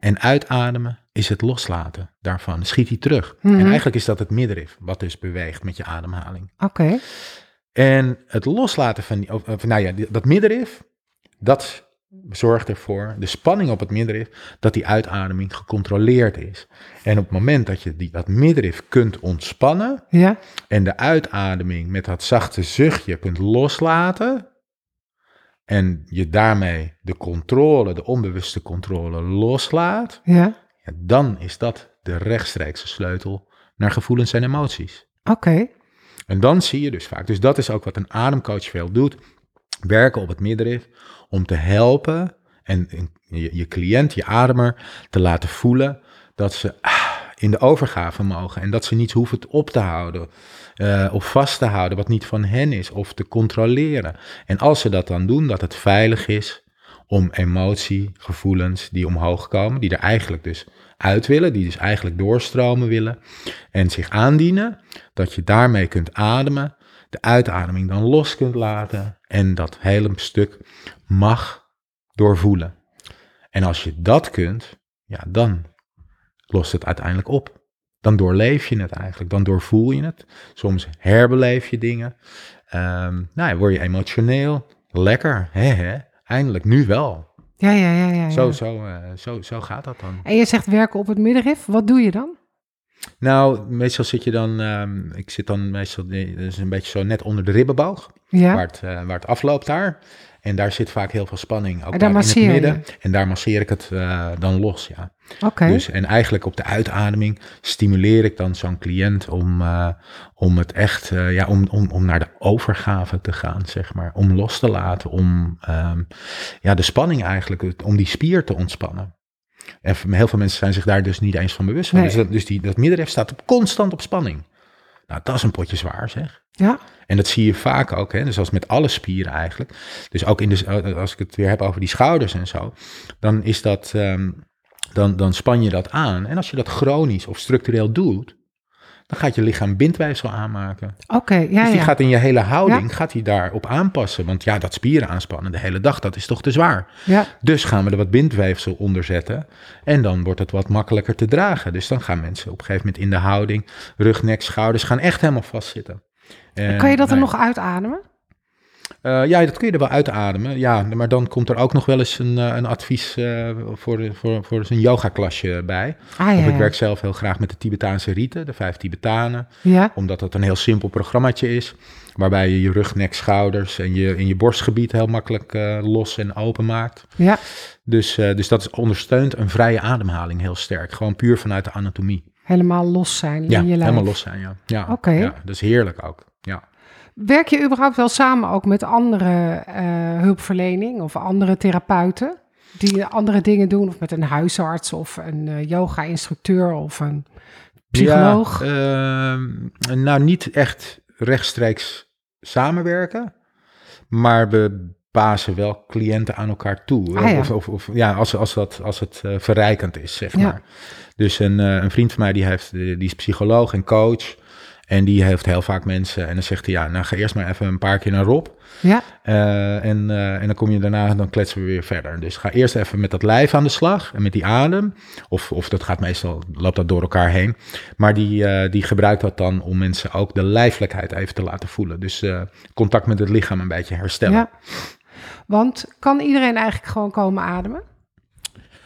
En uitademen is het loslaten daarvan. Schiet hij terug. Mm-hmm. En eigenlijk is dat het middenrif, wat dus beweegt met je ademhaling. Oké. Okay. En het loslaten van, die, of, nou ja, dat middenrif, dat zorgt ervoor, de spanning op het middenrif, dat die uitademing gecontroleerd is. En op het moment dat je die, dat middenrif kunt ontspannen ja. en de uitademing met dat zachte zuchtje kunt loslaten en je daarmee de controle, de onbewuste controle loslaat, ja. Ja, dan is dat de rechtstreekse sleutel naar gevoelens en emoties. Oké. Okay. En dan zie je dus vaak, dus dat is ook wat een ademcoach veel doet, werken op het middenrif om te helpen en, en je, je cliënt, je ademer, te laten voelen dat ze ah, in de overgave mogen en dat ze niets hoeven op te houden uh, of vast te houden wat niet van hen is of te controleren. En als ze dat dan doen, dat het veilig is om emotie, gevoelens die omhoog komen, die er eigenlijk dus uit willen, die dus eigenlijk doorstromen willen en zich aandienen, dat je daarmee kunt ademen, de uitademing dan los kunt laten en dat hele stuk mag doorvoelen. En als je dat kunt, ja, dan lost het uiteindelijk op. Dan doorleef je het eigenlijk, dan doorvoel je het. Soms herbeleef je dingen. Um, nou ja, word je emotioneel, lekker, hè, hè, eindelijk, nu wel. Ja, ja, ja, ja. ja. Zo, zo, uh, zo, zo gaat dat dan. En je zegt werken op het middenrif, wat doe je dan? Nou, meestal zit je dan, um, ik zit dan meestal dus een beetje zo net onder de ribbenboog, ja. waar, het, uh, waar het afloopt daar. En daar zit vaak heel veel spanning, ook daar in het midden. Je. En daar masseer ik het uh, dan los, ja. Okay. Dus, en eigenlijk op de uitademing stimuleer ik dan zo'n cliënt om, uh, om het echt, uh, ja, om, om, om naar de overgave te gaan, zeg maar. Om los te laten, om um, ja, de spanning eigenlijk, om die spier te ontspannen. En heel veel mensen zijn zich daar dus niet eens van bewust van. Nee. Dus, dat, dus die, dat middenrif staat op, constant op spanning. Nou, dat is een potje zwaar, zeg. Ja. En dat zie je vaak ook, hè? Dus als met alle spieren eigenlijk. Dus ook in de, als ik het weer heb over die schouders en zo, dan is dat, um, dan, dan span je dat aan. En als je dat chronisch of structureel doet, dan gaat je lichaam bindweefsel aanmaken. Oké, okay, ja, Dus die ja. gaat in je hele houding, ja. gaat die daarop aanpassen. Want ja, dat spieren aanspannen de hele dag, dat is toch te zwaar. Ja. Dus gaan we er wat bindweefsel onder zetten. En dan wordt het wat makkelijker te dragen. Dus dan gaan mensen op een gegeven moment in de houding, rug, nek, schouders, gaan echt helemaal vastzitten. En, kan je dat nou, er nog uitademen? Uh, ja, dat kun je er wel uitademen. Ja, maar dan komt er ook nog wel eens een, een advies uh, voor, voor, voor een yogaklasje bij. Ah, ja, ja. Ik werk zelf heel graag met de Tibetaanse rieten, de vijf Tibetanen. Ja. Omdat dat een heel simpel programmaatje is. Waarbij je je rug, nek, schouders en je in je borstgebied heel makkelijk uh, los en open maakt. Ja. Dus, uh, dus dat is ondersteunt een vrije ademhaling heel sterk. Gewoon puur vanuit de anatomie. Helemaal los zijn in ja, je lijf. Helemaal los zijn, ja. ja Oké. Okay. Ja, dat is heerlijk ook, ja. Werk je überhaupt wel samen ook met andere uh, hulpverlening of andere therapeuten die andere dingen doen? Of met een huisarts of een uh, yoga-instructeur of een psycholoog? Ja, uh, nou, niet echt rechtstreeks samenwerken, maar we bazen wel cliënten aan elkaar toe. Ah, ja. Of, of, of ja, als, als, dat, als het uh, verrijkend is, zeg ja. maar. Dus een, uh, een vriend van mij die, heeft, die is psycholoog en coach. En die heeft heel vaak mensen en dan zegt hij, ja, nou ga eerst maar even een paar keer naar Rob. Ja. Uh, en, uh, en dan kom je daarna en dan kletsen we weer verder. Dus ga eerst even met dat lijf aan de slag en met die adem. Of, of dat gaat meestal, loopt dat door elkaar heen. Maar die, uh, die gebruikt dat dan om mensen ook de lijfelijkheid even te laten voelen. Dus uh, contact met het lichaam een beetje herstellen. Ja. Want kan iedereen eigenlijk gewoon komen ademen?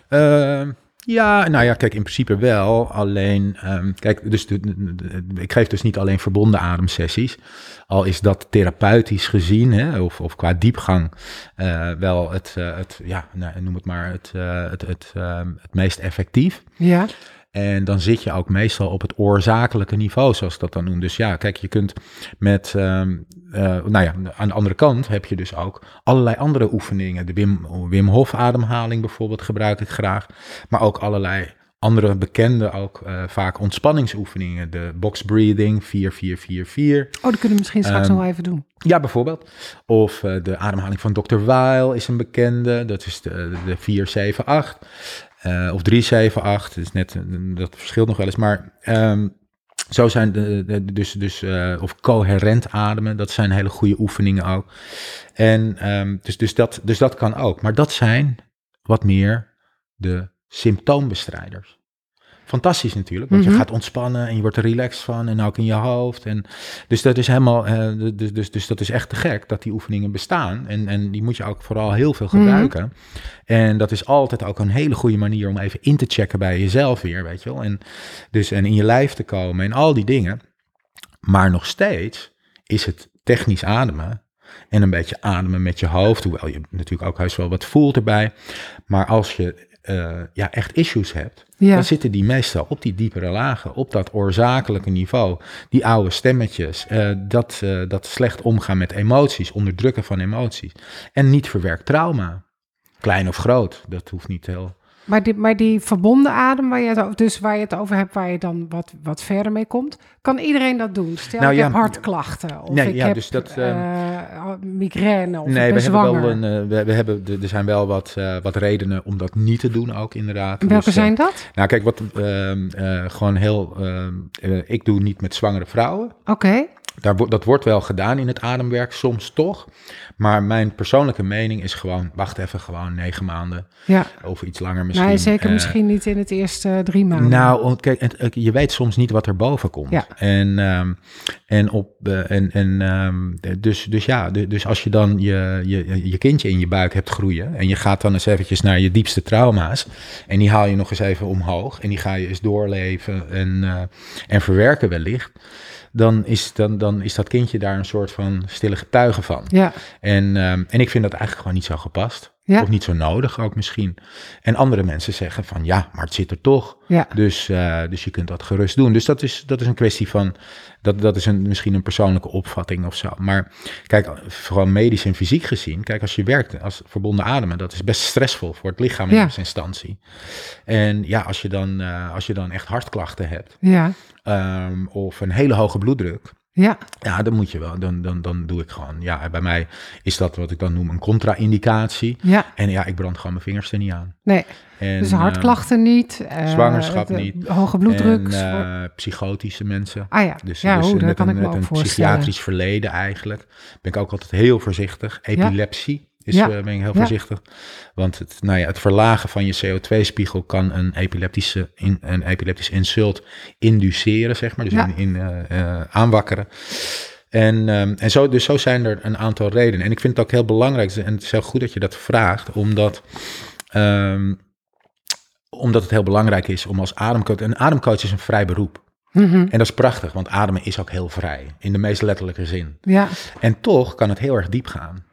Uh, Ja, nou ja, kijk, in principe wel. Alleen, um, kijk, dus de, de, de, ik geef dus niet alleen verbonden ademsessies. Al is dat therapeutisch gezien, hè, of, of qua diepgang, uh, wel het, uh, het, ja, nou, noem het maar, het, uh, het, het, um, het meest effectief. Ja. En dan zit je ook meestal op het oorzakelijke niveau, zoals ik dat dan noem. Dus ja, kijk, je kunt met, um, uh, nou ja, aan de andere kant heb je dus ook allerlei andere oefeningen. De Wim, Wim Hof ademhaling bijvoorbeeld gebruik ik graag, maar ook allerlei andere bekende, ook uh, vaak ontspanningsoefeningen. De box breathing, vier vier vier vier. Oh, dat kunnen we misschien straks um, nog wel even doen. Ja, bijvoorbeeld. Of uh, de ademhaling van dokter Weil is een bekende, dat is de, de vier zeven acht. Uh, of drie zeven acht, dus net, dat verschilt nog wel eens. Maar um, zo zijn de, de, dus, dus uh, of coherent ademen, dat zijn hele goede oefeningen ook. En um, dus, dus, dat, dus dat kan ook. Maar dat zijn wat meer de symptoombestrijders. Fantastisch natuurlijk, want mm-hmm. je gaat ontspannen en je wordt er relaxed van en ook in je hoofd. En dus dat is helemaal, uh, dus, dus, dus dat is echt te gek dat die oefeningen bestaan. En, en die moet je ook vooral heel veel gebruiken. Mm-hmm. En dat is altijd ook een hele goede manier om even in te checken bij jezelf weer, weet je wel. En, dus, en in je lijf te komen en al die dingen. Maar nog steeds is het technisch ademen en een beetje ademen met je hoofd. Hoewel je natuurlijk ook heus wel wat voelt erbij. Maar als je... Uh, ja, echt issues hebt, ja. dan zitten die meestal op die diepere lagen, op dat oorzakelijke niveau, die oude stemmetjes, uh, dat, uh, dat slecht omgaan met emoties, onderdrukken van emoties en niet verwerkt trauma, klein of groot, dat hoeft niet heel... Maar die, maar die verbonden adem, waar je het, dus waar je het over hebt, waar je dan wat, wat verder mee komt, kan iedereen dat doen? Stel, nou, ik ja, heb hartklachten of nee, ik ja, heb dus dat, uh, uh, migraine of nee, ik ben zwanger. Wel een, we, we hebben, er zijn wel wat, uh, wat redenen om dat niet te doen ook inderdaad. Welke dus, zijn dat? Nou kijk, wat uh, uh, gewoon heel, uh, uh, ik doe niet met zwangere vrouwen. Oké. Okay. Daar, dat wordt wel gedaan in het ademwerk, soms toch. Maar mijn persoonlijke mening is gewoon, wacht even, gewoon negen maanden. Ja. Of iets langer misschien. Nee, zeker uh, misschien niet in het eerste drie maanden. Nou, kijk, je weet soms niet wat er boven komt. Ja. En, um, en, op, uh, en, en um, dus, dus ja, dus als je dan je, je, je kindje in je buik hebt groeien en je gaat dan eens eventjes naar je diepste trauma's en die haal je nog eens even omhoog en die ga je eens doorleven en, uh, en verwerken wellicht. Dan is, dan, dan is dat kindje daar een soort van stille getuige van. Ja. En, um, en ik vind dat eigenlijk gewoon niet zo gepast. Ja. Of niet zo nodig ook misschien. En andere mensen zeggen van ja, maar het zit er toch. Ja. Dus, uh, dus je kunt dat gerust doen. Dus dat is, dat is een kwestie van... Dat, dat is een, misschien een persoonlijke opvatting of zo. Maar kijk, vooral medisch en fysiek gezien... Kijk, als je werkt als verbonden ademen... Dat is best stressvol voor het lichaam in ja. eerste instantie. En ja, als je dan, uh, als je dan echt hartklachten hebt... Ja. Um, of een hele hoge bloeddruk... Ja, ja dan moet je wel. Dan, dan, dan doe ik gewoon. Ja, bij mij is dat wat ik dan noem een contra-indicatie. Ja. En ja, ik brand gewoon mijn vingers er niet aan. Nee. En, dus hartklachten uh, niet. Uh, zwangerschap de, niet. Hoge bloeddruk. Uh, voor... Psychotische mensen. Ah ja, dus, ja dus hoe, dat kan een, ik me ook een psychiatrisch verleden eigenlijk. Ben ik ook altijd heel voorzichtig. Epilepsie. Ja. Dus ja. ben ik heel ja. voorzichtig. Want het, nou ja, het verlagen van je C O twee-spiegel kan een, epileptische in, een epileptisch insult induceren, zeg maar. Dus ja. in, in, uh, uh, aanwakkeren. En, um, en zo, dus zo zijn er een aantal redenen. En ik vind het ook heel belangrijk, en het is heel goed dat je dat vraagt, omdat... Um, omdat het heel belangrijk is om als ademcoach... Een ademcoach is een vrij beroep. Mm-hmm. En dat is prachtig, want ademen is ook heel vrij. In de meest letterlijke zin. Ja. En toch kan het heel erg diep gaan.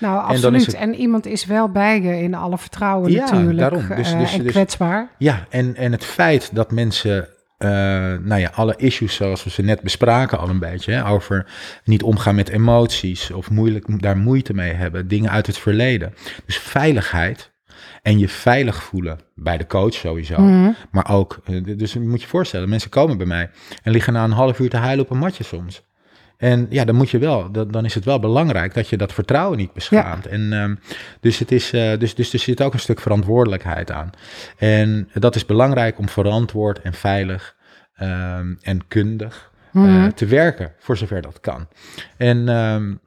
Nou, absoluut. En, het... en iemand is wel bij je in alle vertrouwen ja, natuurlijk. Daarom. Dus, uh, dus, en kwetsbaar. Dus, ja, en, en het feit dat mensen... Uh, nou ja, alle issues zoals we ze net bespraken al een beetje... Hè, over niet omgaan met emoties... of moeilijk, daar moeite mee hebben. Dingen uit het verleden. Dus veiligheid... En je veilig voelen bij de coach sowieso. Mm. Maar ook, dus moet je voorstellen, mensen komen bij mij en liggen na een half uur te huilen op een matje soms. En ja, dan moet je wel, dat, dan is het wel belangrijk dat je dat vertrouwen niet beschaamt. Ja. En um, dus, het is, uh, dus, dus er zit ook een stuk verantwoordelijkheid aan. En dat is belangrijk om verantwoord en veilig um, en kundig mm. uh, te werken, voor zover dat kan. En um,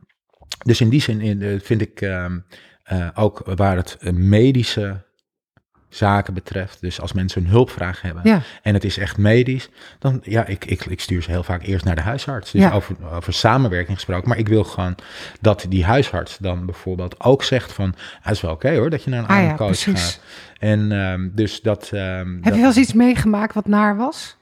dus in die zin in, uh, vind ik... Um, Uh, ook waar het medische zaken betreft, dus als mensen een hulpvraag hebben ja. en het is echt medisch, dan ja, ik, ik, ik stuur ze heel vaak eerst naar de huisarts. Dus ja. over, over samenwerking gesproken, maar ik wil gewoon dat die huisarts dan bijvoorbeeld ook zegt van, het is wel oké hoor, dat je naar een ah, ademcoach ja, gaat. En um, dus dat... Um, Heb dat, je wel eens iets meegemaakt wat naar was?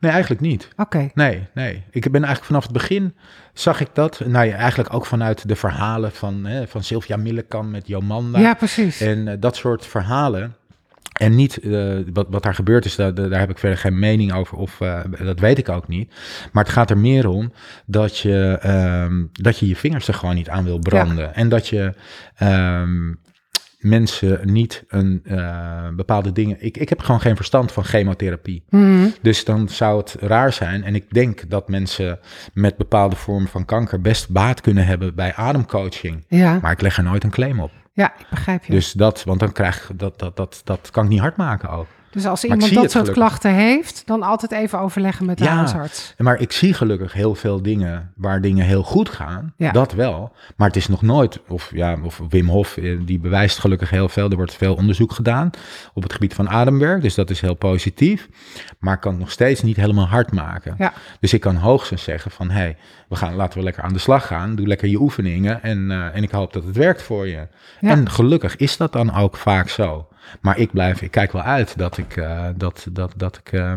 Nee, eigenlijk niet. Oké. Okay. Nee, nee. Ik ben eigenlijk vanaf het begin zag ik dat. Nou ja, eigenlijk ook vanuit de verhalen van, hè, van Silvia Millekamp met Jomanda. Ja, precies. En uh, dat soort verhalen. En niet uh, wat, wat daar gebeurd is, daar, daar heb ik verder geen mening over. Of uh, dat weet ik ook niet. Maar het gaat er meer om dat je um, dat je, je vingers er gewoon niet aan wil branden. Ja. En dat je... Um, mensen niet een uh, bepaalde dingen... Ik, ik heb gewoon geen verstand van chemotherapie. Mm. Dus dan zou het raar zijn. En ik denk dat mensen met bepaalde vormen van kanker... best baat kunnen hebben bij ademcoaching. Ja. Maar ik leg er nooit een claim op. Ja, ik begrijp je. Dus dat, want dan krijg ik... Dat, dat, dat, dat kan ik niet hard maken ook. Dus als iemand dat soort gelukkig. klachten heeft... dan altijd even overleggen met de ja, huisarts. Maar ik zie gelukkig heel veel dingen... waar dingen heel goed gaan. Ja. Dat wel. Maar het is nog nooit... Of, ja, of Wim Hof, die bewijst gelukkig heel veel. Er wordt veel onderzoek gedaan... op het gebied van ademwerk. Dus dat is heel positief. Maar ik kan het nog steeds niet helemaal hard maken. Ja. Dus ik kan hoogstens zeggen van... hé, hey, we gaan, laten we lekker aan de slag gaan. Doe lekker je oefeningen. En, uh, en ik hoop dat het werkt voor je. Ja. En gelukkig is dat dan ook vaak zo. Maar ik blijf, ik kijk wel uit dat ik, uh, dat, dat, dat ik uh,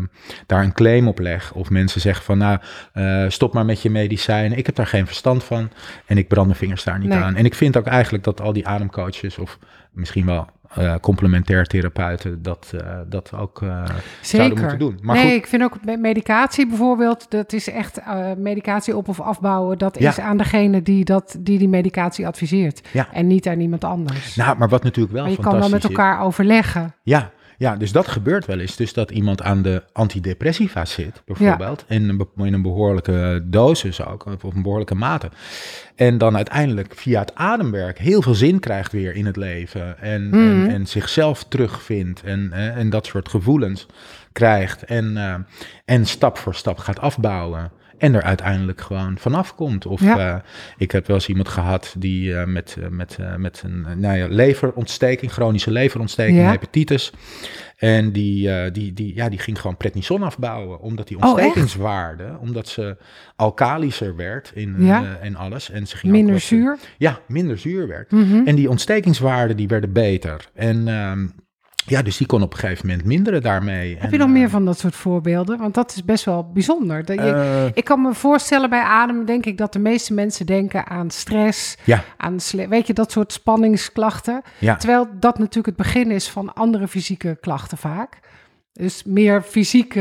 daar een claim op leg. Of mensen zeggen van, nou, uh, stop maar met je medicijnen. Ik heb daar geen verstand van en ik brand mijn vingers daar niet nee. aan. En ik vind ook eigenlijk dat al die ademcoaches of misschien wel uh, complementair therapeuten dat, uh, dat ook uh, zouden moeten doen. Maar nee, goed. Ik vind ook medicatie bijvoorbeeld, dat is echt uh, medicatie op of afbouwen. Dat ja. is aan degene die, dat, die die medicatie adviseert ja. en niet aan iemand anders. Nou, maar wat natuurlijk wel maar je fantastisch kan wel met elkaar over Verleggen. Ja, ja, dus dat gebeurt wel eens. Dus dat iemand aan de antidepressiva zit, bijvoorbeeld. Ja. In, een, in een behoorlijke dosis ook, of een behoorlijke mate. En dan uiteindelijk via het ademwerk heel veel zin krijgt weer in het leven. En, mm. en, en zichzelf terugvindt en, en dat soort gevoelens krijgt. En, uh, en stap voor stap gaat afbouwen. En er uiteindelijk gewoon vanaf komt. Of ja. uh, ik heb wel eens iemand gehad die uh, met, uh, met, uh, met een nou ja, leverontsteking, chronische leverontsteking, ja. hepatitis. En die, uh, die, die, ja, die ging gewoon prednison afbouwen. Omdat die ontstekingswaarde, oh, omdat ze alkalischer werd in, ja. uh, en alles. En ze ging minder ook wat, zuur? Ja, minder zuur werd. Mm-hmm. En die ontstekingswaarden die werden beter. En... Um, Ja, dus die kon op een gegeven moment minderen daarmee. Heb en, je nog uh, meer van dat soort voorbeelden? Want dat is best wel bijzonder. Dat je, uh, ik kan me voorstellen bij adem, denk ik, dat de meeste mensen denken aan stress. Ja. Aan sle- weet je, dat soort spanningsklachten. Ja. Terwijl dat natuurlijk het begin is van andere fysieke klachten vaak. Dus meer fysieke...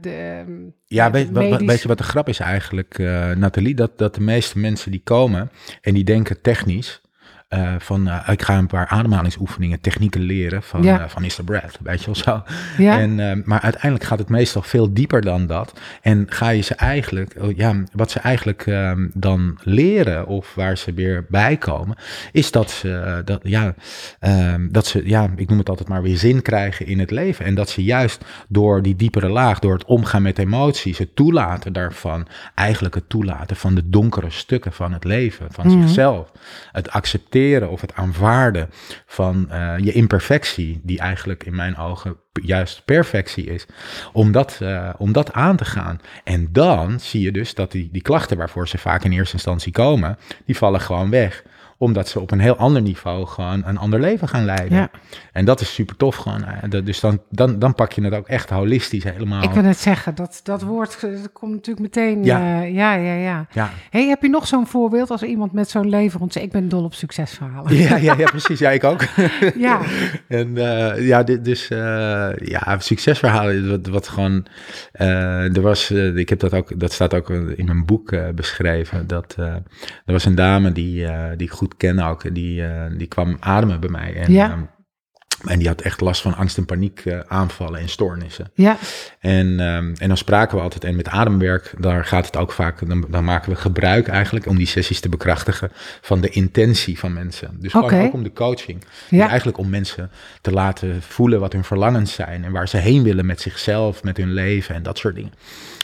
De, ja, weet, medisch... weet je wat de grap is eigenlijk, uh, Nathalie? Dat, dat de meeste mensen die komen en die denken technisch... Uh, van uh, ik ga een paar ademhalingsoefeningen, technieken leren van, ja. uh, van Is the Breath, weet je wel zo. Ja. En, uh, maar uiteindelijk gaat het meestal veel dieper dan dat. En ga je ze eigenlijk, ja, wat ze eigenlijk uh, dan leren of waar ze weer bij komen, is dat ze, uh, dat, ja, uh, dat ze, ja, ik noem het altijd maar weer zin krijgen in het leven. En dat ze juist door die diepere laag, door het omgaan met emoties, het toelaten daarvan, eigenlijk het toelaten van de donkere stukken van het leven, van mm-hmm. zichzelf, het accepteren of het aanvaarden van uh, je imperfectie, die eigenlijk in mijn ogen juist perfectie is, om dat, uh, om dat aan te gaan. En dan zie je dus dat die, die klachten waarvoor ze vaak in eerste instantie komen, die vallen gewoon weg. Omdat ze op een heel ander niveau gewoon een ander leven gaan leiden. Ja. En dat is super tof gewoon. Dus dan, dan, dan pak je het ook echt holistisch helemaal. Ik wil net zeggen, dat, dat woord dat komt natuurlijk meteen. Ja, uh, ja, ja. ja. ja. Hey, heb je nog zo'n voorbeeld als iemand met zo'n leven rond? Ik ben dol op succesverhalen. Ja, ja, ja precies. Ja, ik ook. Ja. en uh, ja, dus uh, ja, succesverhalen, wat, wat gewoon, uh, er was, uh, ik heb dat ook, dat staat ook in mijn boek uh, beschreven, dat uh, er was een dame die, uh, die goed ken ook, die, uh, die kwam ademen bij mij. En, ja. um, en die had echt last van angst en paniek uh, aanvallen en stoornissen. Ja. En, um, en dan spraken we altijd, en met ademwerk, daar gaat het ook vaak, dan, dan maken we gebruik eigenlijk om die sessies te bekrachtigen van de intentie van mensen. Dus okay. gewoon ook om de coaching. Ja. Dus eigenlijk om mensen te laten voelen wat hun verlangens zijn en waar ze heen willen met zichzelf, met hun leven en dat soort dingen.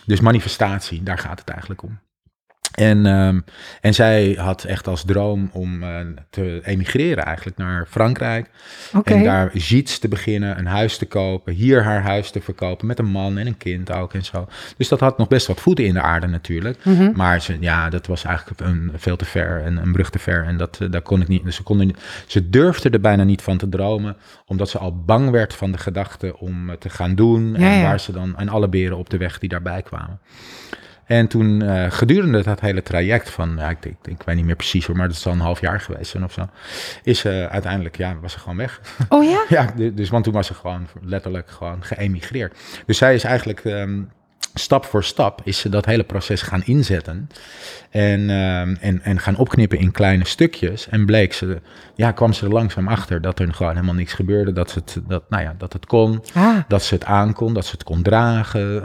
Dus manifestatie, daar gaat het eigenlijk om. En, um, en zij had echt als droom om uh, te emigreren eigenlijk naar Frankrijk. Okay. En daar iets te beginnen, een huis te kopen, hier haar huis te verkopen met een man en een kind ook en zo. Dus dat had nog best wat voeten in de aarde natuurlijk. Mm-hmm. Maar ze, ja, dat was eigenlijk een, veel te ver en een brug te ver en dat, uh, daar kon ik niet. Dus ze, kon er niet, ze durfde er bijna niet van te dromen, omdat ze al bang werd van de gedachte om te gaan doen. Ja, en ja. waar ze dan en alle beren op de weg die daarbij kwamen. En toen uh, gedurende dat hele traject van, ja, ik, ik, ik weet niet meer precies hoor, maar dat is al een half jaar geweest zijn of zo, is uh, uiteindelijk, ja, was ze gewoon weg. Oh ja? ja, dus, want toen was ze gewoon letterlijk gewoon geëmigreerd. Dus zij is eigenlijk... Um, Stap voor stap is ze dat hele proces gaan inzetten en, uh, en, en gaan opknippen in kleine stukjes. En bleek ze, ja, kwam ze er langzaam achter dat er gewoon helemaal niks gebeurde. Dat, ze het, dat, nou ja, dat het kon, ah. dat ze het aankon, dat ze het kon dragen. Uh,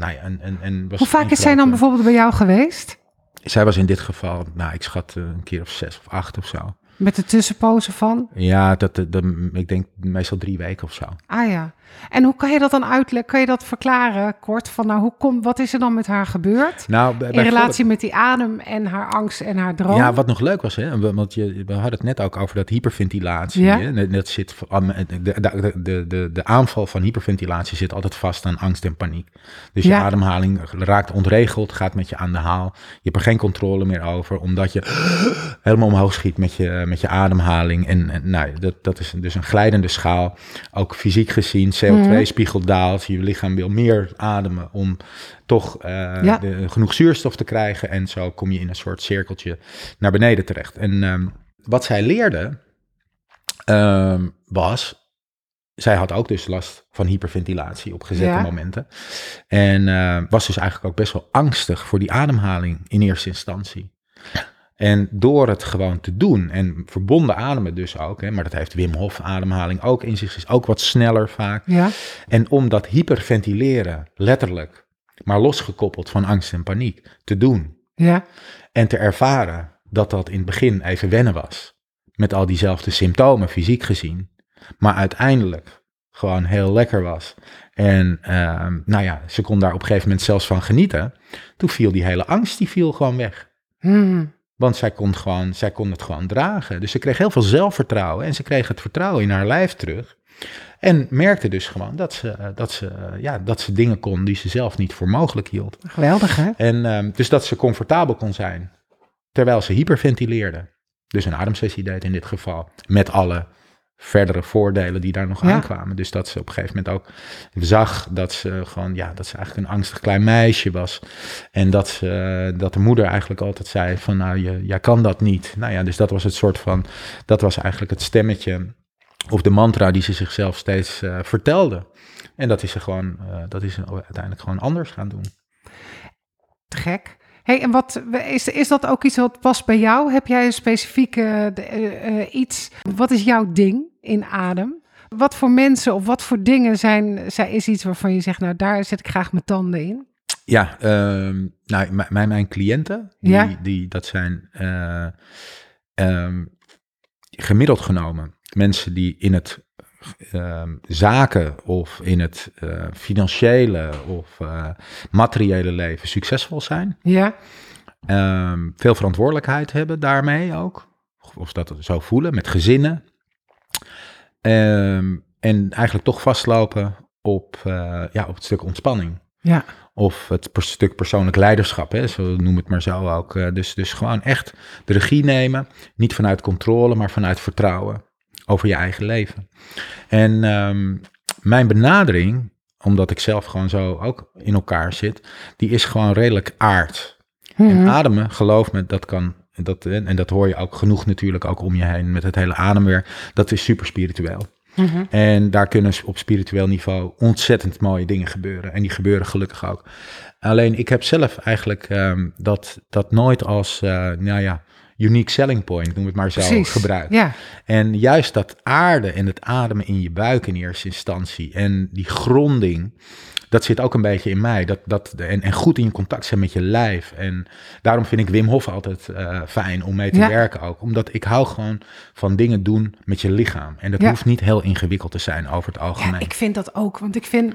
nou ja, en, en, en was Hoe vaak is zij dan bijvoorbeeld bij jou geweest? Zij was in dit geval, nou, ik schat een keer of zes of acht of zo. Met de tussenpozen van? Ja, dat, dat, ik denk meestal drie weken of zo. Ah ja. En hoe kan je dat dan uitleggen? Kan je dat verklaren kort? Van nou, hoe kom, wat is er dan met haar gebeurd? Nou, bij, in relatie met die adem en haar angst en haar droom. Ja, wat nog leuk was, hè? Want je, we hadden het net ook over dat hyperventilatie. Ja. Hè? Dat zit, de, de, de, de, de aanval van hyperventilatie zit altijd vast aan angst en paniek. Dus je ja. ademhaling raakt ontregeld, gaat met je aan de haal. Je hebt er geen controle meer over, omdat je helemaal omhoog schiet met je, met je ademhaling. En, en nou, dat, dat is dus een glijdende schaal, ook fysiek gezien. C O twee-spiegel daalt, je lichaam wil meer ademen om toch uh, ja. de, genoeg zuurstof te krijgen. En zo kom je in een soort cirkeltje naar beneden terecht. En um, wat zij leerde um, was... Zij had ook dus last van hyperventilatie op gezette ja. momenten. En uh, was dus eigenlijk ook best wel angstig voor die ademhaling in eerste instantie. En door het gewoon te doen en verbonden ademen dus ook, hè, maar dat heeft Wim Hof ademhaling ook in zich, is ook wat sneller vaak. Ja. En om dat hyperventileren letterlijk, maar losgekoppeld van angst en paniek, te doen. Ja. En te ervaren dat dat in het begin even wennen was. Met al diezelfde symptomen fysiek gezien, maar uiteindelijk gewoon heel lekker was. En uh, nou ja, ze kon daar op een gegeven moment zelfs van genieten. Toen viel die hele angst, die viel gewoon weg. Hmm. Want zij kon, gewoon, zij kon het gewoon dragen. Dus ze kreeg heel veel zelfvertrouwen. En ze kreeg het vertrouwen in haar lijf terug. En merkte dus gewoon dat ze, dat ze, ja, dat ze dingen kon die ze zelf niet voor mogelijk hield. Geweldig, hè? En, um, dus dat ze comfortabel kon zijn. Terwijl ze hyperventileerde. Dus een ademsessie deed in dit geval. Met alle verdere voordelen die daar nog ja. aankwamen. Dus dat ze op een gegeven moment ook zag dat ze gewoon, ja, dat ze eigenlijk een angstig klein meisje was. En dat, ze, dat de moeder eigenlijk altijd zei van, nou, je, jij kan dat niet. Nou ja, dus dat was het soort van, dat was eigenlijk het stemmetje of de mantra die ze zichzelf steeds uh, vertelde. En dat is ze gewoon, uh, dat is ze uiteindelijk gewoon anders gaan doen. Te gek. Hey, en wat is, is dat ook iets wat past bij jou? Heb jij een specifieke uh, uh, uh, iets? Wat is jouw ding in adem? Wat voor mensen of wat voor dingen zijn, zijn is iets waarvan je zegt, nou daar zet ik graag mijn tanden in? Ja, uh, nou, m- mijn, mijn cliënten, die, ja? die, dat zijn uh, um, gemiddeld genomen mensen die in het uh, zaken of in het uh, financiële of uh, materiële leven succesvol zijn. Ja. Uh, veel verantwoordelijkheid hebben daarmee ook, of dat zo voelen, met gezinnen. Uh, en eigenlijk toch vastlopen op, uh, ja, op het stuk ontspanning. Ja. Of het per- stuk persoonlijk leiderschap, hè, zo noem het maar zo ook. Uh, dus, dus gewoon echt de regie nemen, niet vanuit controle, maar vanuit vertrouwen over je eigen leven. En um, mijn benadering, omdat ik zelf gewoon zo ook in elkaar zit, die is gewoon redelijk aard. Mm-hmm. En ademen, geloof me, dat kan... Dat, en dat hoor je ook genoeg natuurlijk ook om je heen met het hele ademweer. Dat is super spiritueel. Mm-hmm. En daar kunnen op spiritueel niveau ontzettend mooie dingen gebeuren. En die gebeuren gelukkig ook. Alleen ik heb zelf eigenlijk um, dat, dat nooit als uh, nou ja, unique selling point, noem het maar zo, Precies. gebruikt. Ja. En juist dat aarde en het ademen in je buik in eerste instantie en die gronding, dat zit ook een beetje in mij. Dat, dat, en, en goed in contact zijn met je lijf. En daarom vind ik Wim Hof altijd uh, fijn om mee te ja. werken ook. Omdat ik hou gewoon van dingen doen met je lichaam. En dat ja. hoeft niet heel ingewikkeld te zijn over het algemeen. Ja, ik vind dat ook. Want ik vind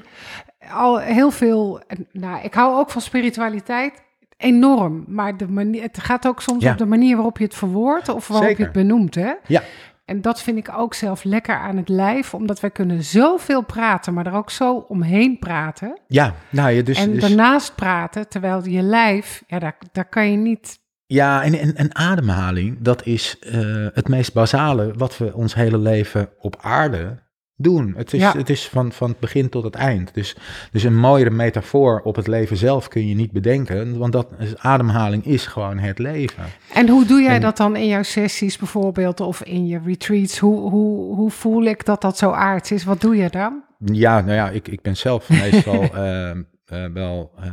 al heel veel... Nou, ik hou ook van spiritualiteit. Enorm. Maar de manier, het gaat ook soms ja. op de manier waarop je het verwoordt. Of waarop Zeker. je het benoemt. Hè? Ja. En dat vind ik ook zelf lekker aan het lijf. Omdat wij kunnen zoveel praten, maar er ook zo omheen praten. Ja, nou ja, dus... En dus... daarnaast praten, terwijl je lijf... Ja, daar, daar kan je niet... Ja, en, en, en ademhaling, dat is uh, het meest basale wat we ons hele leven op aarde doen. Het is, ja. het is van, van het begin tot het eind. Dus, dus een mooiere metafoor op het leven zelf kun je niet bedenken. Want dat, ademhaling is gewoon het leven. En hoe doe jij en, dat dan in jouw sessies bijvoorbeeld of in je retreats? Hoe, hoe, hoe voel ik dat dat zo aards is? Wat doe je dan? Ja, nou ja, ik, ik ben zelf meestal uh, uh, wel uh,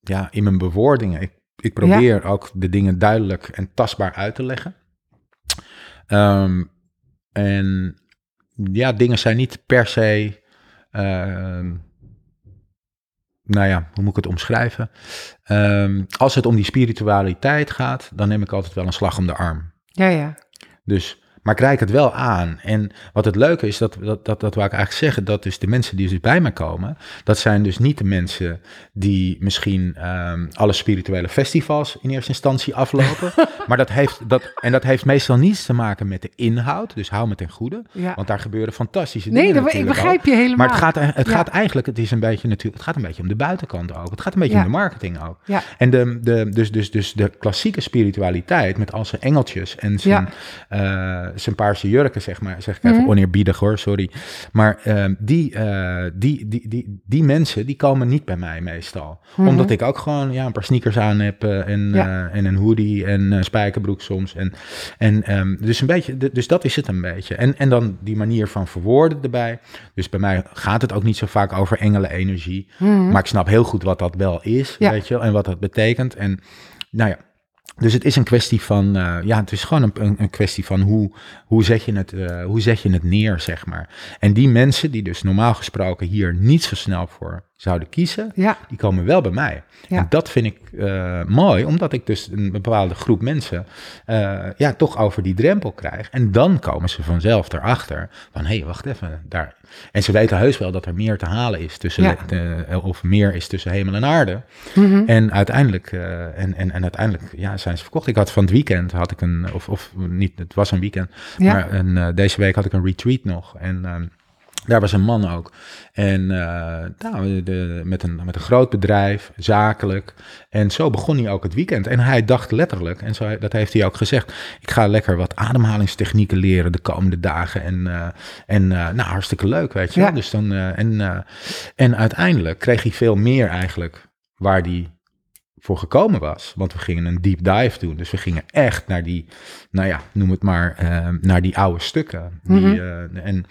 ja, in mijn bewoordingen. Ik, ik probeer ja. ook de dingen duidelijk en tastbaar uit te leggen. Um, en... Ja, dingen zijn niet per se, uh, nou ja, hoe moet ik het omschrijven? Um, als het om die spiritualiteit gaat, dan neem ik altijd wel een slag om de arm. Ja, ja. Dus, maar ik reik het wel aan. En wat het leuke is, dat, dat, dat, dat wou ik eigenlijk zeggen, dat dus de mensen die dus bij me komen, dat zijn dus niet de mensen die misschien um, alle spirituele festivals in eerste instantie aflopen. Maar dat heeft, dat, en dat heeft meestal niets te maken met de inhoud, dus hou me ten goede. Ja. Want daar gebeuren fantastische nee, dingen. Nee, ik begrijp je helemaal. Maar het gaat, het ja. gaat eigenlijk, het is een beetje natuurlijk, het gaat een beetje om de buitenkant ook. Het gaat een beetje ja. om de marketing ook. Ja. En de, de, dus, dus, dus de klassieke spiritualiteit met al zijn engeltjes en zijn, ja. uh, zijn paarse jurken, zeg maar, zeg ik even mm-hmm. oneerbiedig hoor, sorry. Maar uh, die, uh, die, die, die, die mensen, die komen niet bij mij meestal. Mm-hmm. Omdat ik ook gewoon ja, een paar sneakers aan heb uh, en, ja. uh, en een hoodie en uh, spijkerbroek soms. En, en, um, dus, een beetje, dus dat is het een beetje. En, en dan die manier van verwoorden erbij. Dus bij mij gaat het ook niet zo vaak over engelenenergie. Mm-hmm. Maar ik snap heel goed wat dat wel is, ja. weet je, en wat dat betekent. En nou ja, dus het is een kwestie van, uh, ja, het is gewoon een, een kwestie van hoe, hoe, zet je het, uh, hoe zet je het neer, zeg maar. En die mensen die dus normaal gesproken hier niet zo snel voor zouden kiezen, ja. die komen wel bij mij. Ja. En dat vind ik uh, mooi, omdat ik dus een bepaalde groep mensen uh, ja, toch over die drempel krijg. En dan komen ze vanzelf erachter van, hé, hey, wacht even, daar. En ze weten heus wel dat er meer te halen is tussen, ja. de, of meer is tussen hemel en aarde. Mm-hmm. En uiteindelijk, uh, en, en, en uiteindelijk ja, zijn ze verkocht. Ik had van het weekend, had ik een, of, of niet, het was een weekend, ja. maar een, uh, deze week had ik een retreat nog. En uh, daar was een man ook. En uh, nou, de, met, een, met een groot bedrijf, zakelijk. En zo begon hij ook het weekend. En hij dacht letterlijk, en zo, dat heeft hij ook gezegd, ik ga lekker wat ademhalingstechnieken leren de komende dagen. En, uh, en uh, nou, hartstikke leuk, weet je. Ja. Dus dan, uh, en, uh, en uiteindelijk kreeg hij veel meer eigenlijk waar die voor gekomen was. Want we gingen een deep dive doen. Dus we gingen echt naar die, nou ja, noem het maar, uh, naar die oude stukken. Die, mm-hmm. uh, en,